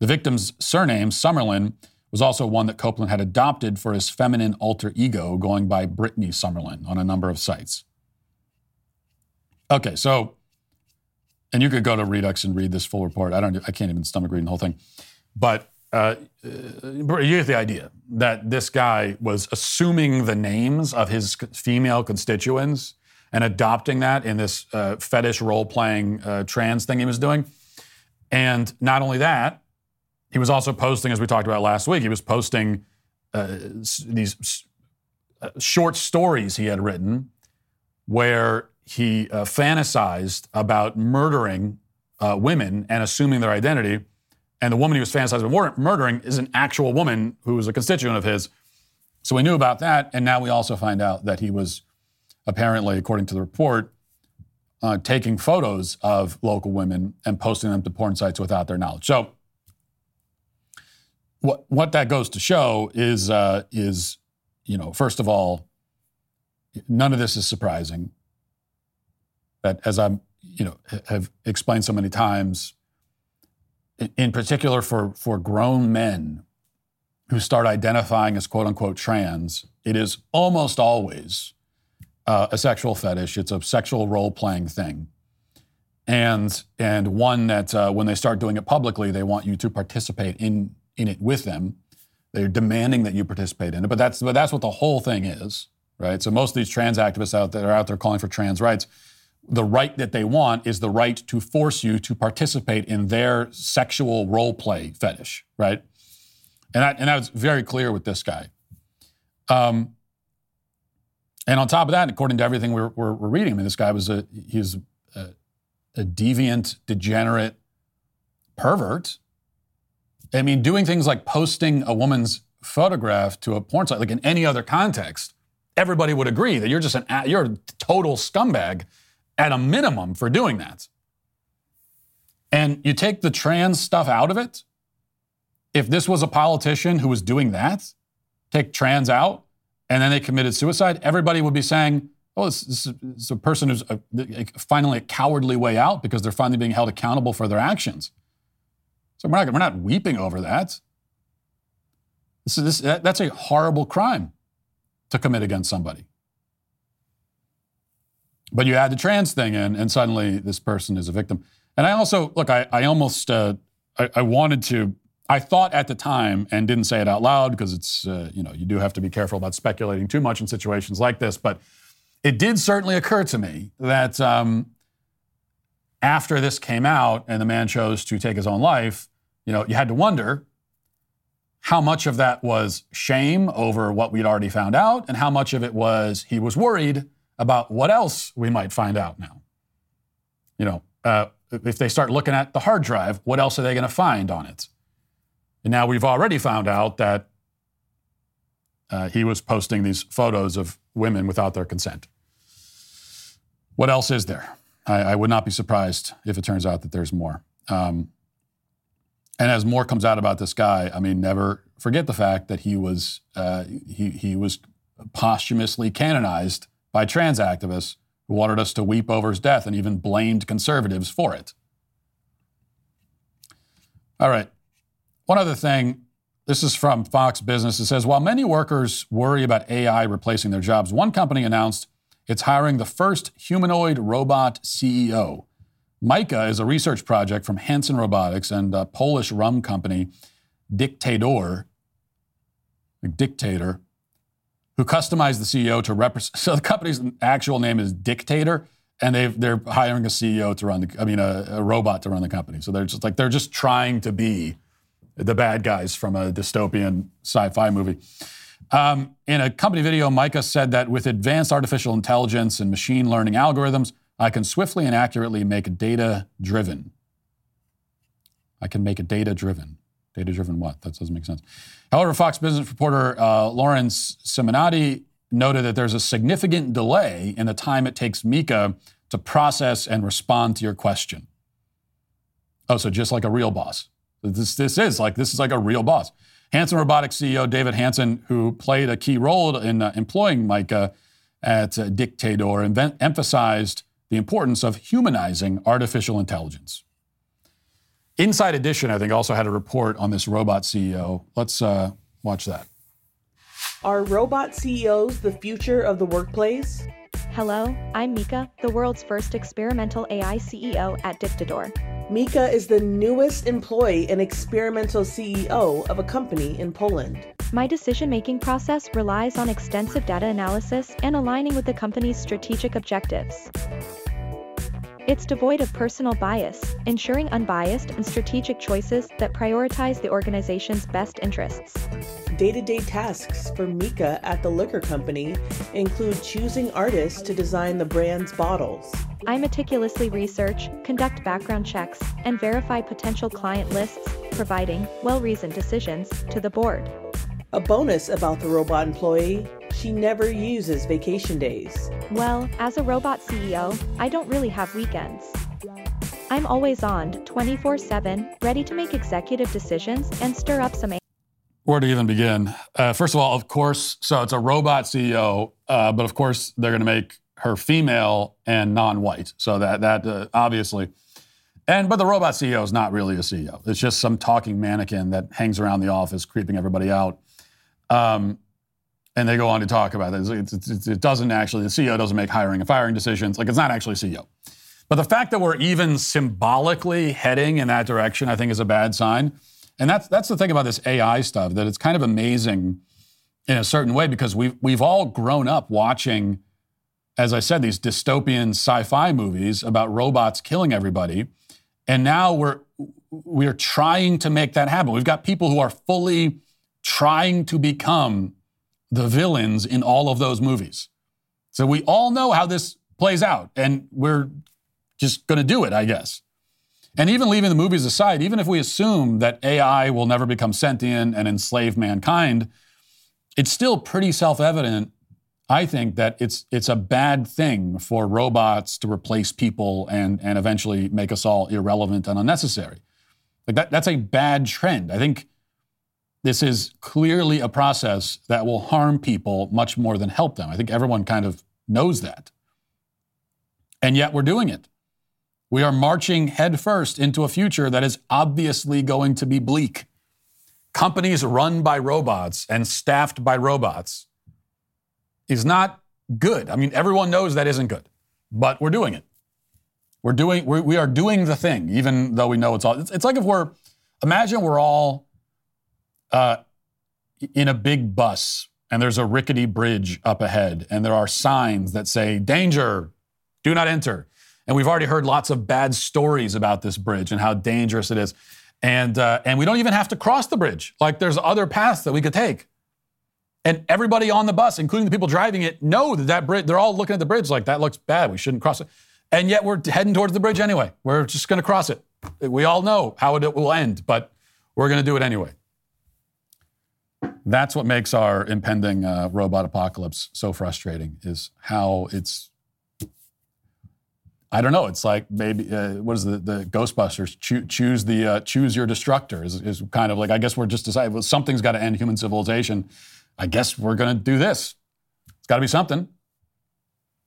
The victim's surname, Summerlin, was also one that Copeland had adopted for his feminine alter ego, going by Brittany Summerlin on a number of sites. Okay, so, and you could go to Redux and read this full report. I can't even stomach reading the whole thing. But you get the idea that this guy was assuming the names of his female constituents and adopting that in this fetish role-playing trans thing he was doing. And not only that, he was also posting, as we talked about last week, he was posting these short stories he had written where he fantasized about murdering women and assuming their identity. And the woman he was fantasizing about murdering is an actual woman who was a constituent of his. So we knew about that. And now we also find out that he was apparently, according to the report, taking photos of local women and posting them to porn sites without their knowledge. So What that goes to show is, you know, first of all, none of this is surprising. That, as I'm, you know, have explained so many times, in particular for grown men who start identifying as quote unquote trans, it is almost always a sexual fetish. It's a sexual role playing thing. And one that when they start doing it publicly, they want you to participate in it with them. They're demanding that you participate in it, but that's what the whole thing is, right? So most of these trans activists out there calling for trans rights, the right that they want is the right to force you to participate in their sexual role play fetish, right? And that was very clear with this guy. And on top of that, according to everything we're reading, I mean, this guy was a deviant, degenerate pervert. I mean, doing things like posting a woman's photograph to a porn site, like in any other context, everybody would agree that you're a total scumbag at a minimum for doing that. And you take the trans stuff out of it. If this was a politician who was doing that, take trans out, and then they committed suicide, everybody would be saying, well, this is a person who's finally a cowardly way out because they're finally being held accountable for their actions. So we're not weeping over that. That's a horrible crime to commit against somebody. But you add the trans thing in, and suddenly this person is a victim. And I also, look, I thought at the time and didn't say it out loud because it's, you do have to be careful about speculating too much in situations like this. But it did certainly occur to me that after this came out and the man chose to take his own life, you had to wonder how much of that was shame over what we'd already found out and how much of it was he was worried about what else we might find out now. If they start looking at the hard drive, what else are they going to find on it? And now we've already found out that he was posting these photos of women without their consent. What else is there? I would not be surprised if it turns out that there's more. And as more comes out about this guy, I mean, never forget the fact that he was he was posthumously canonized by trans activists who wanted us to weep over his death and even blamed conservatives for it. All right. One other thing. This is from Fox Business. It says, while many workers worry about AI replacing their jobs, one company announced it's hiring the first humanoid robot CEO. Mica is a research project from Hanson Robotics and Polish rum company Dictator, who customized the CEO to represent. So the company's actual name is Dictator, and they're hiring a CEO to run a robot to run the company. So they're just trying to be the bad guys from a dystopian sci-fi movie. In a company video, Mica said that with advanced artificial intelligence and machine learning algorithms, I can make it data driven. Data-driven what? That doesn't make sense. However, Fox Business reporter Lawrence Simonati noted that there's a significant delay in the time it takes Mica to process and respond to your question. Oh, so just like a real boss. This is like a real boss. Hanson Robotics CEO David Hanson, who played a key role in employing Mica at Dictador, emphasized the importance of humanizing artificial intelligence. Inside Edition, I think, also had a report on this robot CEO. Let's watch that. Are robot CEOs the future of the workplace? Hello, I'm Mica, the world's first experimental AI CEO at Dictador. Mica is the newest employee and experimental CEO of a company in Poland. My decision-making process relies on extensive data analysis and aligning with the company's strategic objectives. It's devoid of personal bias, ensuring unbiased and strategic choices that prioritize the organization's best interests. Day-to-day tasks for Mica at the liquor company include choosing artists to design the brand's bottles. I meticulously research, conduct background checks, and verify potential client lists, providing well-reasoned decisions to the board. A bonus about the robot employee: she never uses vacation days. Well, as a robot CEO, I don't really have weekends. I'm always on 24/7, ready to make executive decisions and stir up some... Where to even begin? First of all, of course, so it's a robot CEO, but of course they're going to make her female and non-white. So that obviously... But the robot CEO is not really a CEO. It's just some talking mannequin that hangs around the office, creeping everybody out. And they go on to talk about this. It doesn't actually, the CEO doesn't make hiring and firing decisions. Like, it's not actually a CEO. But the fact that we're even symbolically heading in that direction, I think, is a bad sign. And that's the thing about this AI stuff, that it's kind of amazing in a certain way, because we've all grown up watching, as I said, these dystopian sci-fi movies about robots killing everybody. And now we're trying to make that happen. We've got people who are fully trying to become the villains in all of those movies. So we all know how this plays out, and we're just going to do it, I guess. And even leaving the movies aside, even if we assume that AI will never become sentient and enslave mankind, it's still pretty self-evident, I think, that it's a bad thing for robots to replace people and eventually make us all irrelevant and unnecessary. Like, that's a bad trend. I think this is clearly a process that will harm people much more than help them. I think everyone kind of knows that. And yet we're doing it. We are marching headfirst into a future that is obviously going to be bleak. Companies run by robots and staffed by robots is not good. I mean, everyone knows that isn't good, but we're doing it. We are doing the thing, even though we know it's all... It's like if imagine we're all in a big bus and there's a rickety bridge up ahead and there are signs that say, danger, do not enter. And we've already heard lots of bad stories about this bridge and how dangerous it is. And we don't even have to cross the bridge. Like, there's other paths that we could take. And everybody on the bus, including the people driving it, know that bridge. They're all looking at the bridge like, that looks bad, we shouldn't cross it. And yet we're heading towards the bridge anyway. We're just going to cross it. We all know how it will end, but we're going to do it anyway. That's what makes our impending robot apocalypse so frustrating, is how it's... I don't know. It's like maybe, what is the Ghostbusters? Choose your destructor is kind of like, I guess we're just deciding, well, something's got to end human civilization. I guess we're going to do this. It's got to be something.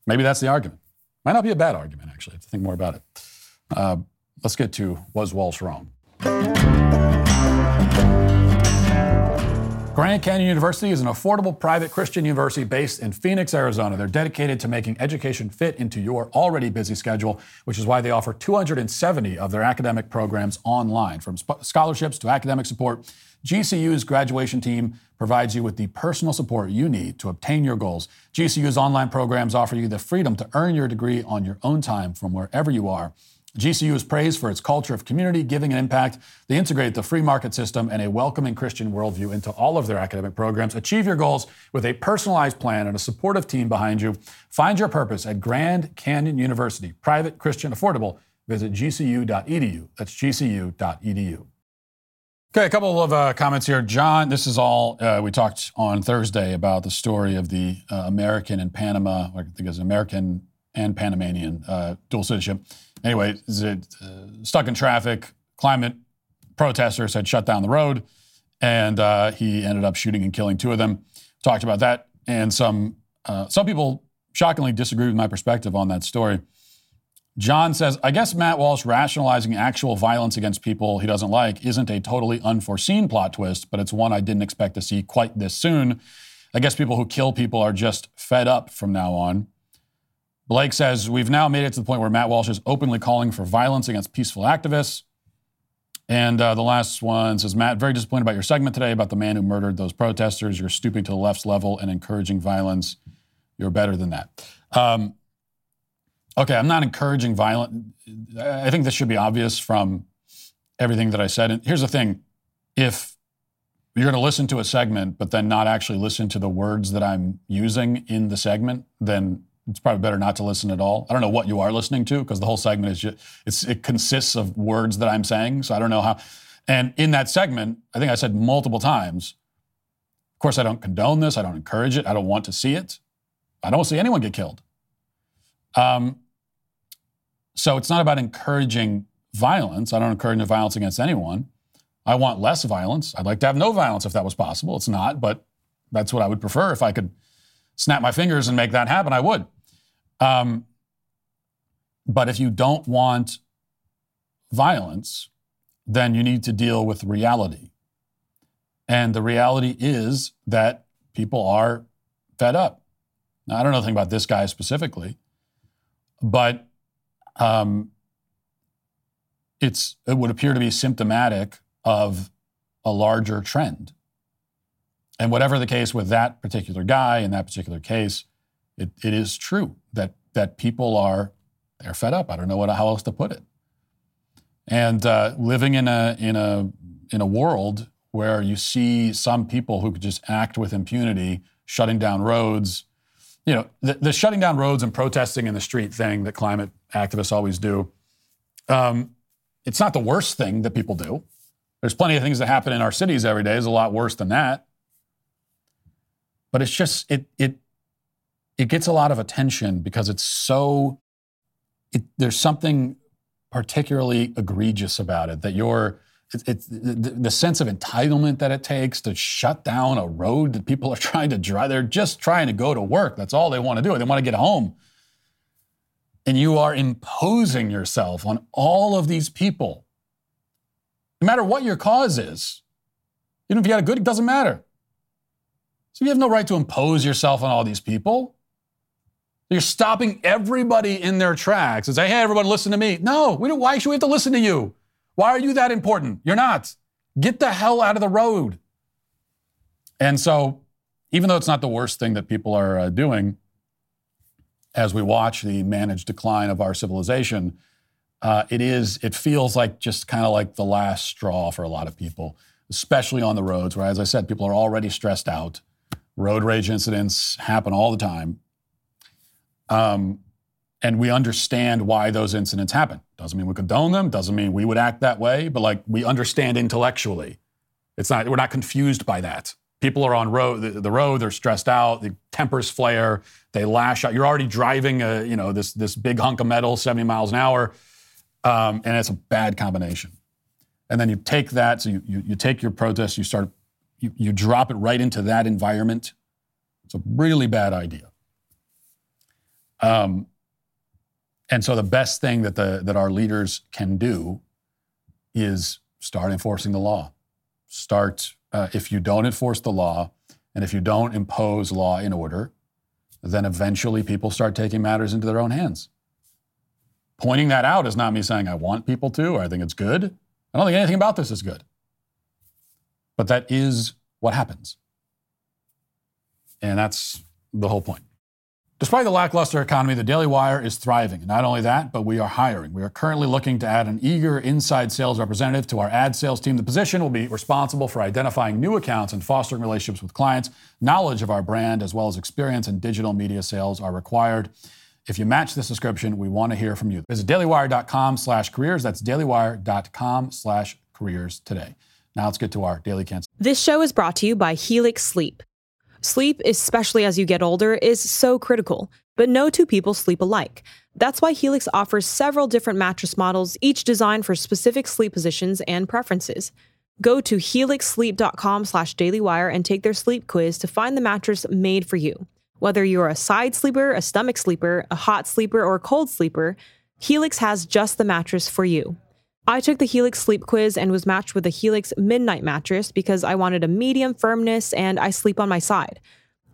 Maybe that's the argument. Might not be a bad argument, actually. I have to think more about it. Let's get to, was Walsh wrong? Grand Canyon University is an affordable private Christian university based in Phoenix, Arizona. They're dedicated to making education fit into your already busy schedule, which is why they offer 270 of their academic programs online. From scholarships to academic support, GCU's graduation team provides you with the personal support you need to obtain your goals. GCU's online programs offer you the freedom to earn your degree on your own time from wherever you are. GCU is praised for its culture of community, giving, and impact. They integrate the free market system and a welcoming Christian worldview into all of their academic programs. Achieve your goals with a personalized plan and a supportive team behind you. Find your purpose at Grand Canyon University. Private, Christian, affordable. Visit gcu.edu. That's gcu.edu. Okay, a couple of comments here. John, this is all, we talked on Thursday about the story of the American and Panama, I think it's American and Panamanian dual citizenship. Anyway, stuck in traffic, climate protesters had shut down the road, and he ended up shooting and killing two of them. Talked about that, and some people shockingly disagree with my perspective on that story. John says, I guess Matt Walsh rationalizing actual violence against people he doesn't like isn't a totally unforeseen plot twist, but it's one I didn't expect to see quite this soon. I guess people who kill people are just fed up from now on. Blake says, we've now made it to the point where Matt Walsh is openly calling for violence against peaceful activists. And the last one says, Matt, very disappointed about your segment today about the man who murdered those protesters. You're stooping to the left's level and encouraging violence. You're better than that. Okay, I'm not encouraging violence. I think this should be obvious from everything that I said. And here's the thing. If you're going to listen to a segment, but then not actually listen to the words that I'm using in the segment, then it's probably better not to listen at all. I don't know what you are listening to, because the whole segment is just, it consists of words that I'm saying. So I don't know how. And in that segment, I think I said multiple times, of course, I don't condone this. I don't encourage it. I don't want to see it. I don't see anyone get killed. So it's not about encouraging violence. I don't encourage violence against anyone. I want less violence. I'd like to have no violence if that was possible. It's not, but that's what I would prefer. If I could snap my fingers and make that happen, I would. But if you don't want violence, then you need to deal with reality. And the reality is that people are fed up. Now, I don't know anything about this guy specifically, but it would appear to be symptomatic of a larger trend. And whatever the case with that particular guy in that particular case, it is true that people they're fed up. I don't know how else to put it. And living in a world where you see some people who could just act with impunity, shutting down roads. You know, the shutting down roads and protesting in the street thing that climate activists always do, it's not the worst thing that people do. There's plenty of things that happen in our cities every day. It's a lot worse than that. But it's just, it gets a lot of attention because it's so, there's something particularly egregious about it, that the sense of entitlement that it takes to shut down a road that people are trying to drive. They're just trying to go to work. That's all they want to do. They want to get home. And you are imposing yourself on all of these people. No matter what your cause is, even if you had a good, it doesn't matter. So you have no right to impose yourself on all these people. You're stopping everybody in their tracks and say, hey, everyone, listen to me. No, why should we have to listen to you? Why are you that important? You're not. Get the hell out of the road. And so, even though it's not the worst thing that people are doing, as we watch the managed decline of our civilization, it feels like just kind of like the last straw for a lot of people, especially on the roads where, as I said, people are already stressed out. Road rage incidents happen all the time. And we understand why those incidents happen. Doesn't mean we condone them. Doesn't mean we would act that way. But we understand intellectually. We're not confused by that. People are on the road. They're stressed out. The tempers flare. They lash out. You're already driving this big hunk of metal, 70 miles an hour, and it's a bad combination. And then you take that. So you take your protest. You drop it right into that environment. It's a really bad idea. And so the best thing that our leaders can do is start enforcing the law. If you don't enforce the law, and if you don't impose law and order, then eventually people start taking matters into their own hands. Pointing that out is not me saying I want people to, or I think it's good. I don't think anything about this is good. But that is what happens. And that's the whole point. Despite the lackluster economy, the Daily Wire is thriving. And not only that, but we are hiring. We are currently looking to add an eager inside sales representative to our ad sales team. The position will be responsible for identifying new accounts and fostering relationships with clients. Knowledge of our brand, as well as experience in digital media sales, are required. If you match this description, we want to hear from you. Visit dailywire.com/careers. That's dailywire.com/careers today. Now let's get to our Daily Cancel. This show is brought to you by Helix Sleep. Sleep, especially as you get older, is so critical, but no two people sleep alike. That's why Helix offers several different mattress models, each designed for specific sleep positions and preferences. Go to helixsleep.com/dailywire and take their sleep quiz to find the mattress made for you. Whether you're a side sleeper, a stomach sleeper, a hot sleeper, or a cold sleeper, Helix has just the mattress for you. I took the Helix sleep quiz and was matched with the Helix Midnight mattress because I wanted a medium firmness and I sleep on my side.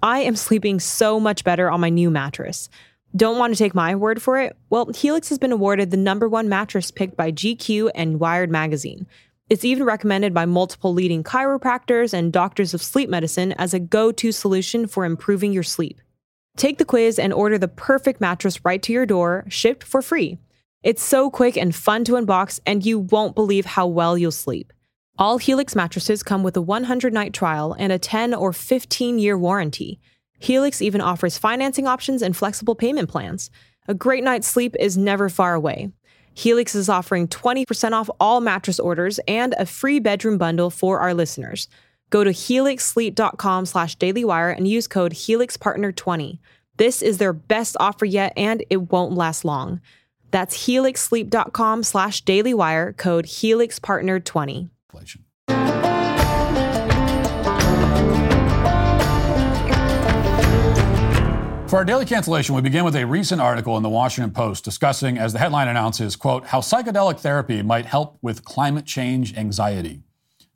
I am sleeping so much better on my new mattress. Don't want to take my word for it? Well, Helix has been awarded the #1 mattress picked by GQ and Wired magazine. It's even recommended by multiple leading chiropractors and doctors of sleep medicine as a go-to solution for improving your sleep. Take the quiz and order the perfect mattress right to your door, shipped for free. It's so quick and fun to unbox, and you won't believe how well you'll sleep. All Helix mattresses come with a 100-night trial and a 10 or 15-year warranty. Helix even offers financing options and flexible payment plans. A great night's sleep is never far away. Helix is offering 20% off all mattress orders and a free bedroom bundle for our listeners. Go to helixsleep.com/dailywire and use code HelixPartner20. This is their best offer yet, and it won't last long. That's helixsleep.com/dailywire, code HelixPartner20. For our daily cancellation, we begin with a recent article in the Washington Post discussing, as the headline announces, quote, how psychedelic therapy might help with climate change anxiety.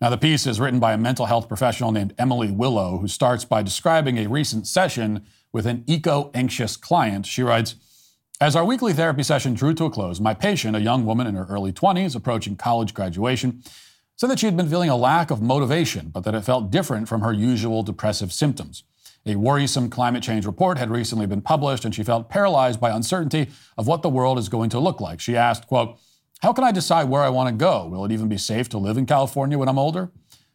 Now, the piece is written by a mental health professional named Emily Willow, who starts by describing a recent session with an eco-anxious client. She writes, as our weekly therapy session drew to a close, my patient, a young woman in her early 20s approaching college graduation, said that she had been feeling a lack of motivation, but that it felt different from her usual depressive symptoms. A worrisome climate change report had recently been published, and she felt paralyzed by uncertainty of what the world is going to look like. She asked, quote, how can I decide where I want to go? Will it even be safe to live in California when I'm older?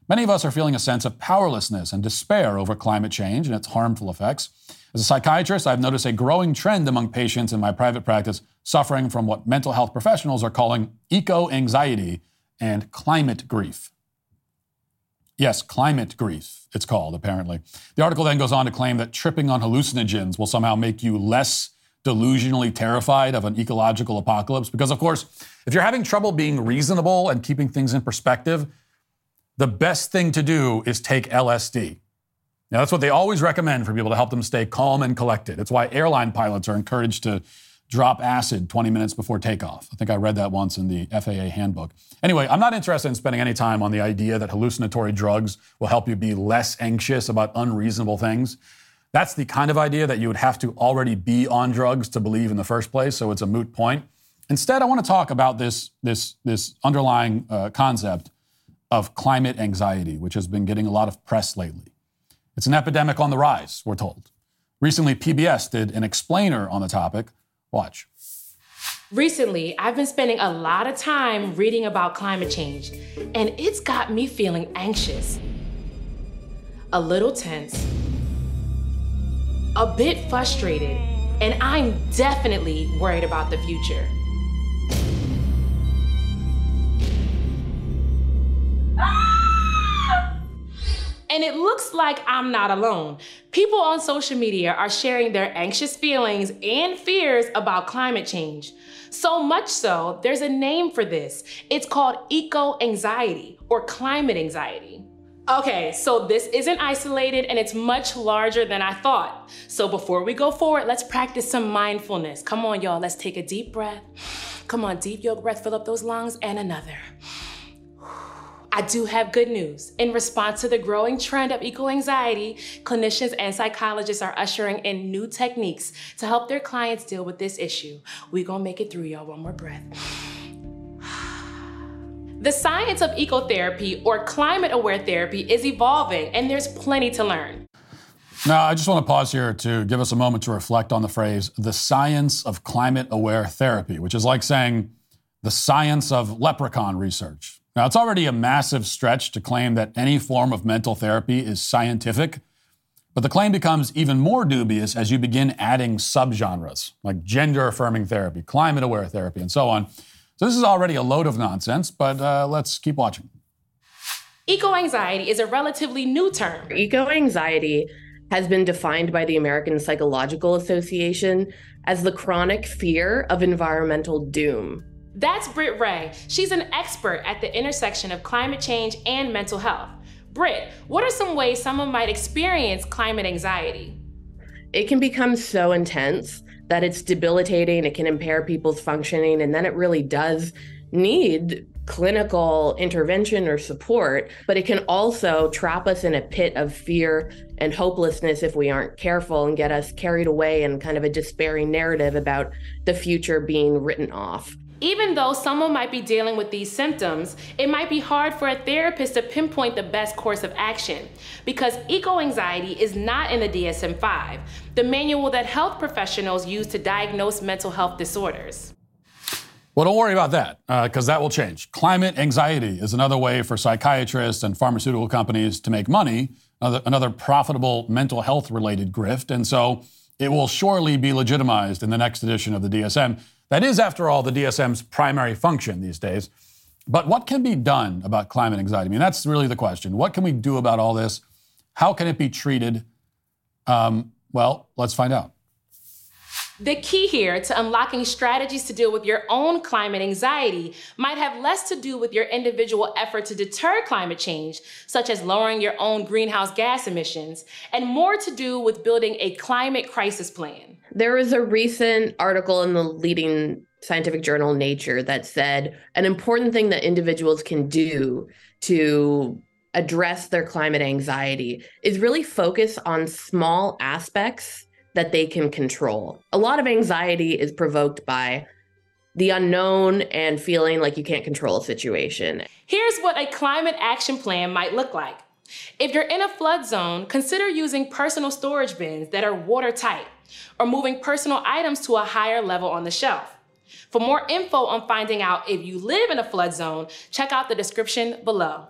Many of us are feeling a sense of powerlessness and despair over climate change and its harmful effects. As a psychiatrist, I've noticed a growing trend among patients in my private practice suffering from what mental health professionals are calling eco-anxiety and climate grief. Yes, climate grief, it's called, apparently. The article then goes on to claim that tripping on hallucinogens will somehow make you less delusionally terrified of an ecological apocalypse. Because, of course, if you're having trouble being reasonable and keeping things in perspective, the best thing to do is take LSD. Now, that's what they always recommend for people to help them stay calm and collected. It's why airline pilots are encouraged to drop acid 20 minutes before takeoff. I think I read that once in the FAA handbook. Anyway, I'm not interested in spending any time on the idea that hallucinatory drugs will help you be less anxious about unreasonable things. That's the kind of idea that you would have to already be on drugs to believe in the first place, so it's a moot point. Instead, I want to talk about this underlying concept of climate anxiety, which has been getting a lot of press lately. It's an epidemic on the rise, we're told. Recently, PBS did an explainer on the topic. Watch. Recently, I've been spending a lot of time reading about climate change, and it's got me feeling anxious, a little tense, a bit frustrated, and I'm definitely worried about the future. And it looks like I'm not alone. People on social media are sharing their anxious feelings and fears about climate change. So much so, there's a name for this. It's called eco-anxiety or climate anxiety. Okay, so this isn't isolated and it's much larger than I thought. So before we go forward, let's practice some mindfulness. Come on, y'all, let's take a deep breath. Come on, deep yoke breath, fill up those lungs, and another. I do have good news. In response to the growing trend of eco-anxiety, clinicians and psychologists are ushering in new techniques to help their clients deal with this issue. We're gonna make it through, y'all. One more breath. The science of ecotherapy or climate-aware therapy is evolving, and there's plenty to learn. Now, I just want to pause here to give us a moment to reflect on the phrase, the science of climate-aware therapy, which is like saying the science of leprechaun research. Now, it's already a massive stretch to claim that any form of mental therapy is scientific, but the claim becomes even more dubious as you begin adding subgenres like gender-affirming therapy, climate-aware therapy, and so on. So this is already a load of nonsense, but let's keep watching. Eco-anxiety is a relatively new term. Eco-anxiety has been defined by the American Psychological Association as the chronic fear of environmental doom. That's Britt Ray. She's an expert at the intersection of climate change and mental health. Britt, what are some ways someone might experience climate anxiety? It can become so intense that it's debilitating, it can impair people's functioning, and then it really does need clinical intervention or support, but it can also trap us in a pit of fear and hopelessness if we aren't careful and get us carried away in kind of a despairing narrative about the future being written off. Even though someone might be dealing with these symptoms, it might be hard for a therapist to pinpoint the best course of action because eco-anxiety is not in the DSM-5, the manual that health professionals use to diagnose mental health disorders. Well, don't worry about that, because that will change. Climate anxiety is another way for psychiatrists and pharmaceutical companies to make money, another profitable mental health-related grift, and so it will surely be legitimized in the next edition of the DSM. That is, after all, the DSM's primary function these days. But what can be done about climate anxiety? I mean, that's really the question. What can we do about all this? How can it be treated? Well, let's find out. The key here to unlocking strategies to deal with your own climate anxiety might have less to do with your individual effort to deter climate change, such as lowering your own greenhouse gas emissions, and more to do with building a climate crisis plan. There was a recent article in the leading scientific journal Nature that said an important thing that individuals can do to address their climate anxiety is really focus on small aspects that they can control. A lot of anxiety is provoked by the unknown and feeling like you can't control a situation. Here's what a climate action plan might look like. If you're in a flood zone, consider using personal storage bins that are watertight, or moving personal items to a higher level on the shelf. For more info on finding out if you live in a flood zone, check out the description below.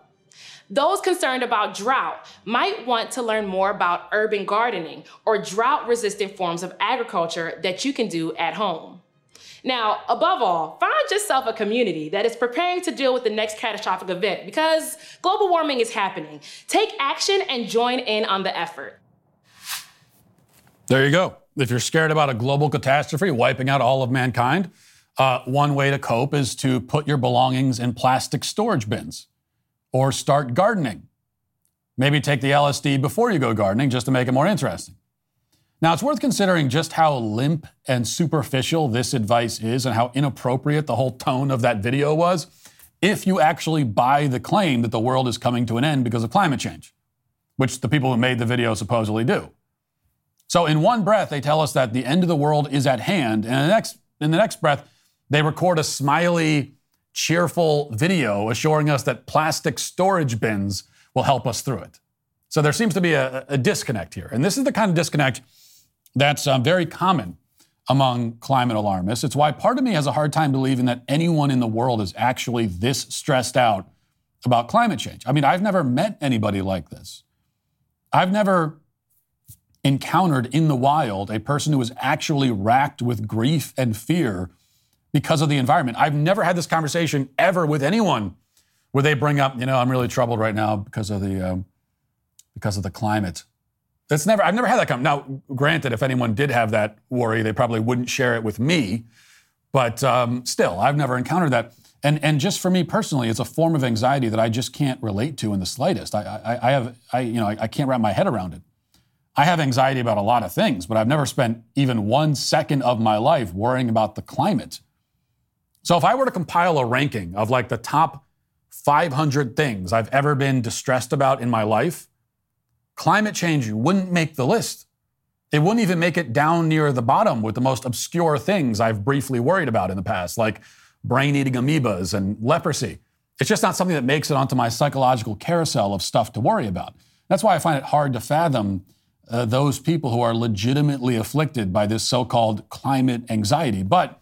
Those concerned about drought might want to learn more about urban gardening or drought-resistant forms of agriculture that you can do at home. Now, above all, find yourself a community that is preparing to deal with the next catastrophic event because global warming is happening. Take action and join in on the effort. There you go. If you're scared about a global catastrophe wiping out all of mankind, one way to cope is to put your belongings in plastic storage bins or start gardening. Maybe take the LSD before you go gardening just to make it more interesting. Now, it's worth considering just how limp and superficial this advice is and how inappropriate the whole tone of that video was if you actually buy the claim that the world is coming to an end because of climate change, which the people who made the video supposedly do. So in one breath, they tell us that the end of the world is at hand. And in the next breath, they record a smiley, cheerful video assuring us that plastic storage bins will help us through it. So there seems to be a disconnect here. And this is the kind of disconnect that's very common among climate alarmists. It's why part of me has a hard time believing that anyone in the world is actually this stressed out about climate change. I mean, I've never met anybody like this. I've never encountered in the wild a person who was actually racked with grief and fear because of the environment. I've never had this conversation ever with anyone where they bring up, I'm really troubled right now because of the climate. I've never had that come. Now, granted, if anyone did have that worry, they probably wouldn't share it with me, but still, I've never encountered that. And just for me personally, it's a form of anxiety that I just can't relate to in the slightest. I can't wrap my head around it. I have anxiety about a lot of things, but I've never spent even 1 second of my life worrying about the climate. So if I were to compile a ranking of like the top 500 things I've ever been distressed about in my life, climate change wouldn't make the list. It wouldn't even make it down near the bottom with the most obscure things I've briefly worried about in the past, like brain-eating amoebas and leprosy. It's just not something that makes it onto my psychological carousel of stuff to worry about. That's why I find it hard to fathom those people who are legitimately afflicted by this so-called climate anxiety. But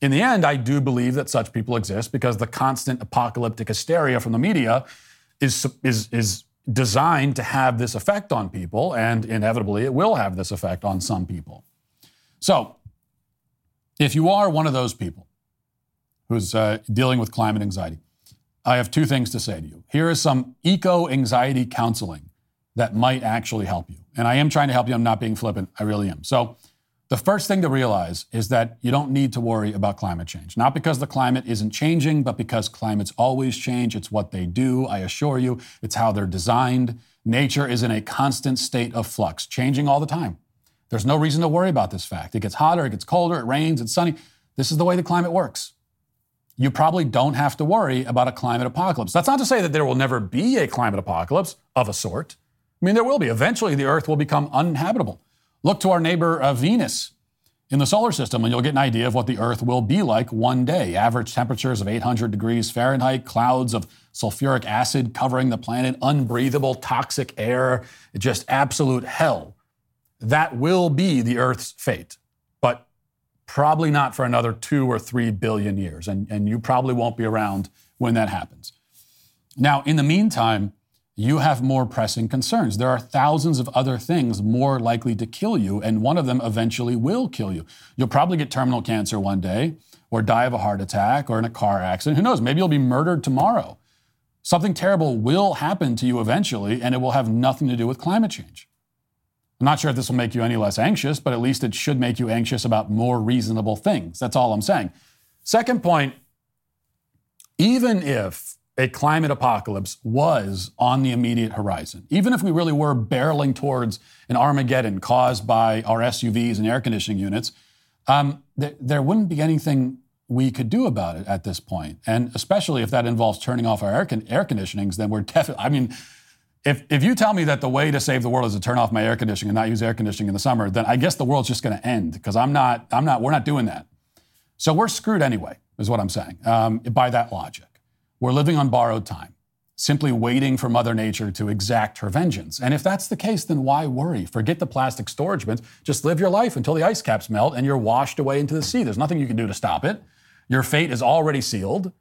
in the end, I do believe that such people exist because the constant apocalyptic hysteria from the media is designed to have this effect on people, and inevitably it will have this effect on some people. So if you are one of those people who's dealing with climate anxiety, I have two things to say to you. Here is some eco-anxiety counseling that might actually help you. And I am trying to help you. I'm not being flippant. I really am. So the first thing to realize is that you don't need to worry about climate change. Not because the climate isn't changing, but because climates always change. It's what they do, I assure you. It's how they're designed. Nature is in a constant state of flux, changing all the time. There's no reason to worry about this fact. It gets hotter, it gets colder, it rains, it's sunny. This is the way the climate works. You probably don't have to worry about a climate apocalypse. That's not to say that there will never be a climate apocalypse of a sort. I mean, there will be. Eventually, the Earth will become uninhabitable. Look to our neighbor Venus in the solar system, and you'll get an idea of what the Earth will be like one day. Average temperatures of 800 degrees Fahrenheit, clouds of sulfuric acid covering the planet, unbreathable, toxic air, just absolute hell. That will be the Earth's fate, but probably not for another 2 or 3 billion years. And you probably won't be around when that happens. Now, in the meantime, you have more pressing concerns. There are thousands of other things more likely to kill you, and one of them eventually will kill you. You'll probably get terminal cancer one day, or die of a heart attack, or in a car accident. Who knows? Maybe you'll be murdered tomorrow. Something terrible will happen to you eventually, and it will have nothing to do with climate change. I'm not sure if this will make you any less anxious, but at least it should make you anxious about more reasonable things. That's all I'm saying. Second point, even if a climate apocalypse was on the immediate horizon, even if we really were barreling towards an Armageddon caused by our SUVs and air conditioning units, there wouldn't be anything we could do about it at this point. And especially if that involves turning off our air conditionings, then we're definitely, I mean, If you tell me that the way to save the world is to turn off my air conditioning and not use air conditioning in the summer, then I guess the world's just going to end because we're not doing that. So we're screwed anyway, is what I'm saying, by that logic. We're living on borrowed time, simply waiting for Mother Nature to exact her vengeance. And if that's the case, then why worry? Forget the plastic storage bins. Just live your life until the ice caps melt and you're washed away into the sea. There's nothing you can do to stop it. Your fate is already sealed.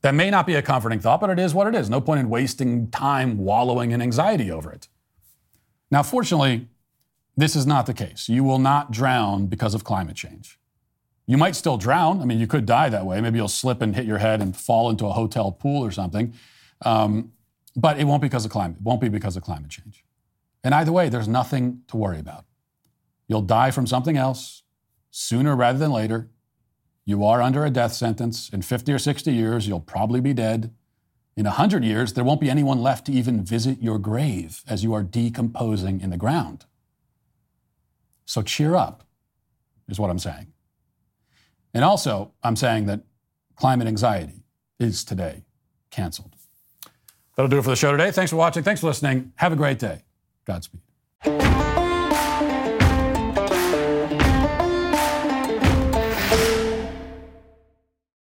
That may not be a comforting thought, but it is what it is. No point in wasting time wallowing in anxiety over it. Now, fortunately, this is not the case. You will not drown because of climate change. You might still drown. I mean, you could die that way. Maybe you'll slip and hit your head and fall into a hotel pool or something. But it won't be because of climate. It won't be because of climate change. And either way, there's nothing to worry about. You'll die from something else sooner rather than later. You are under a death sentence. In 50 or 60 years, you'll probably be dead. In 100 years, there won't be anyone left to even visit your grave as you are decomposing in the ground. So cheer up, is what I'm saying. And also, I'm saying that climate anxiety is today canceled. That'll do it for the show today. Thanks for watching. Thanks for listening. Have a great day. Godspeed.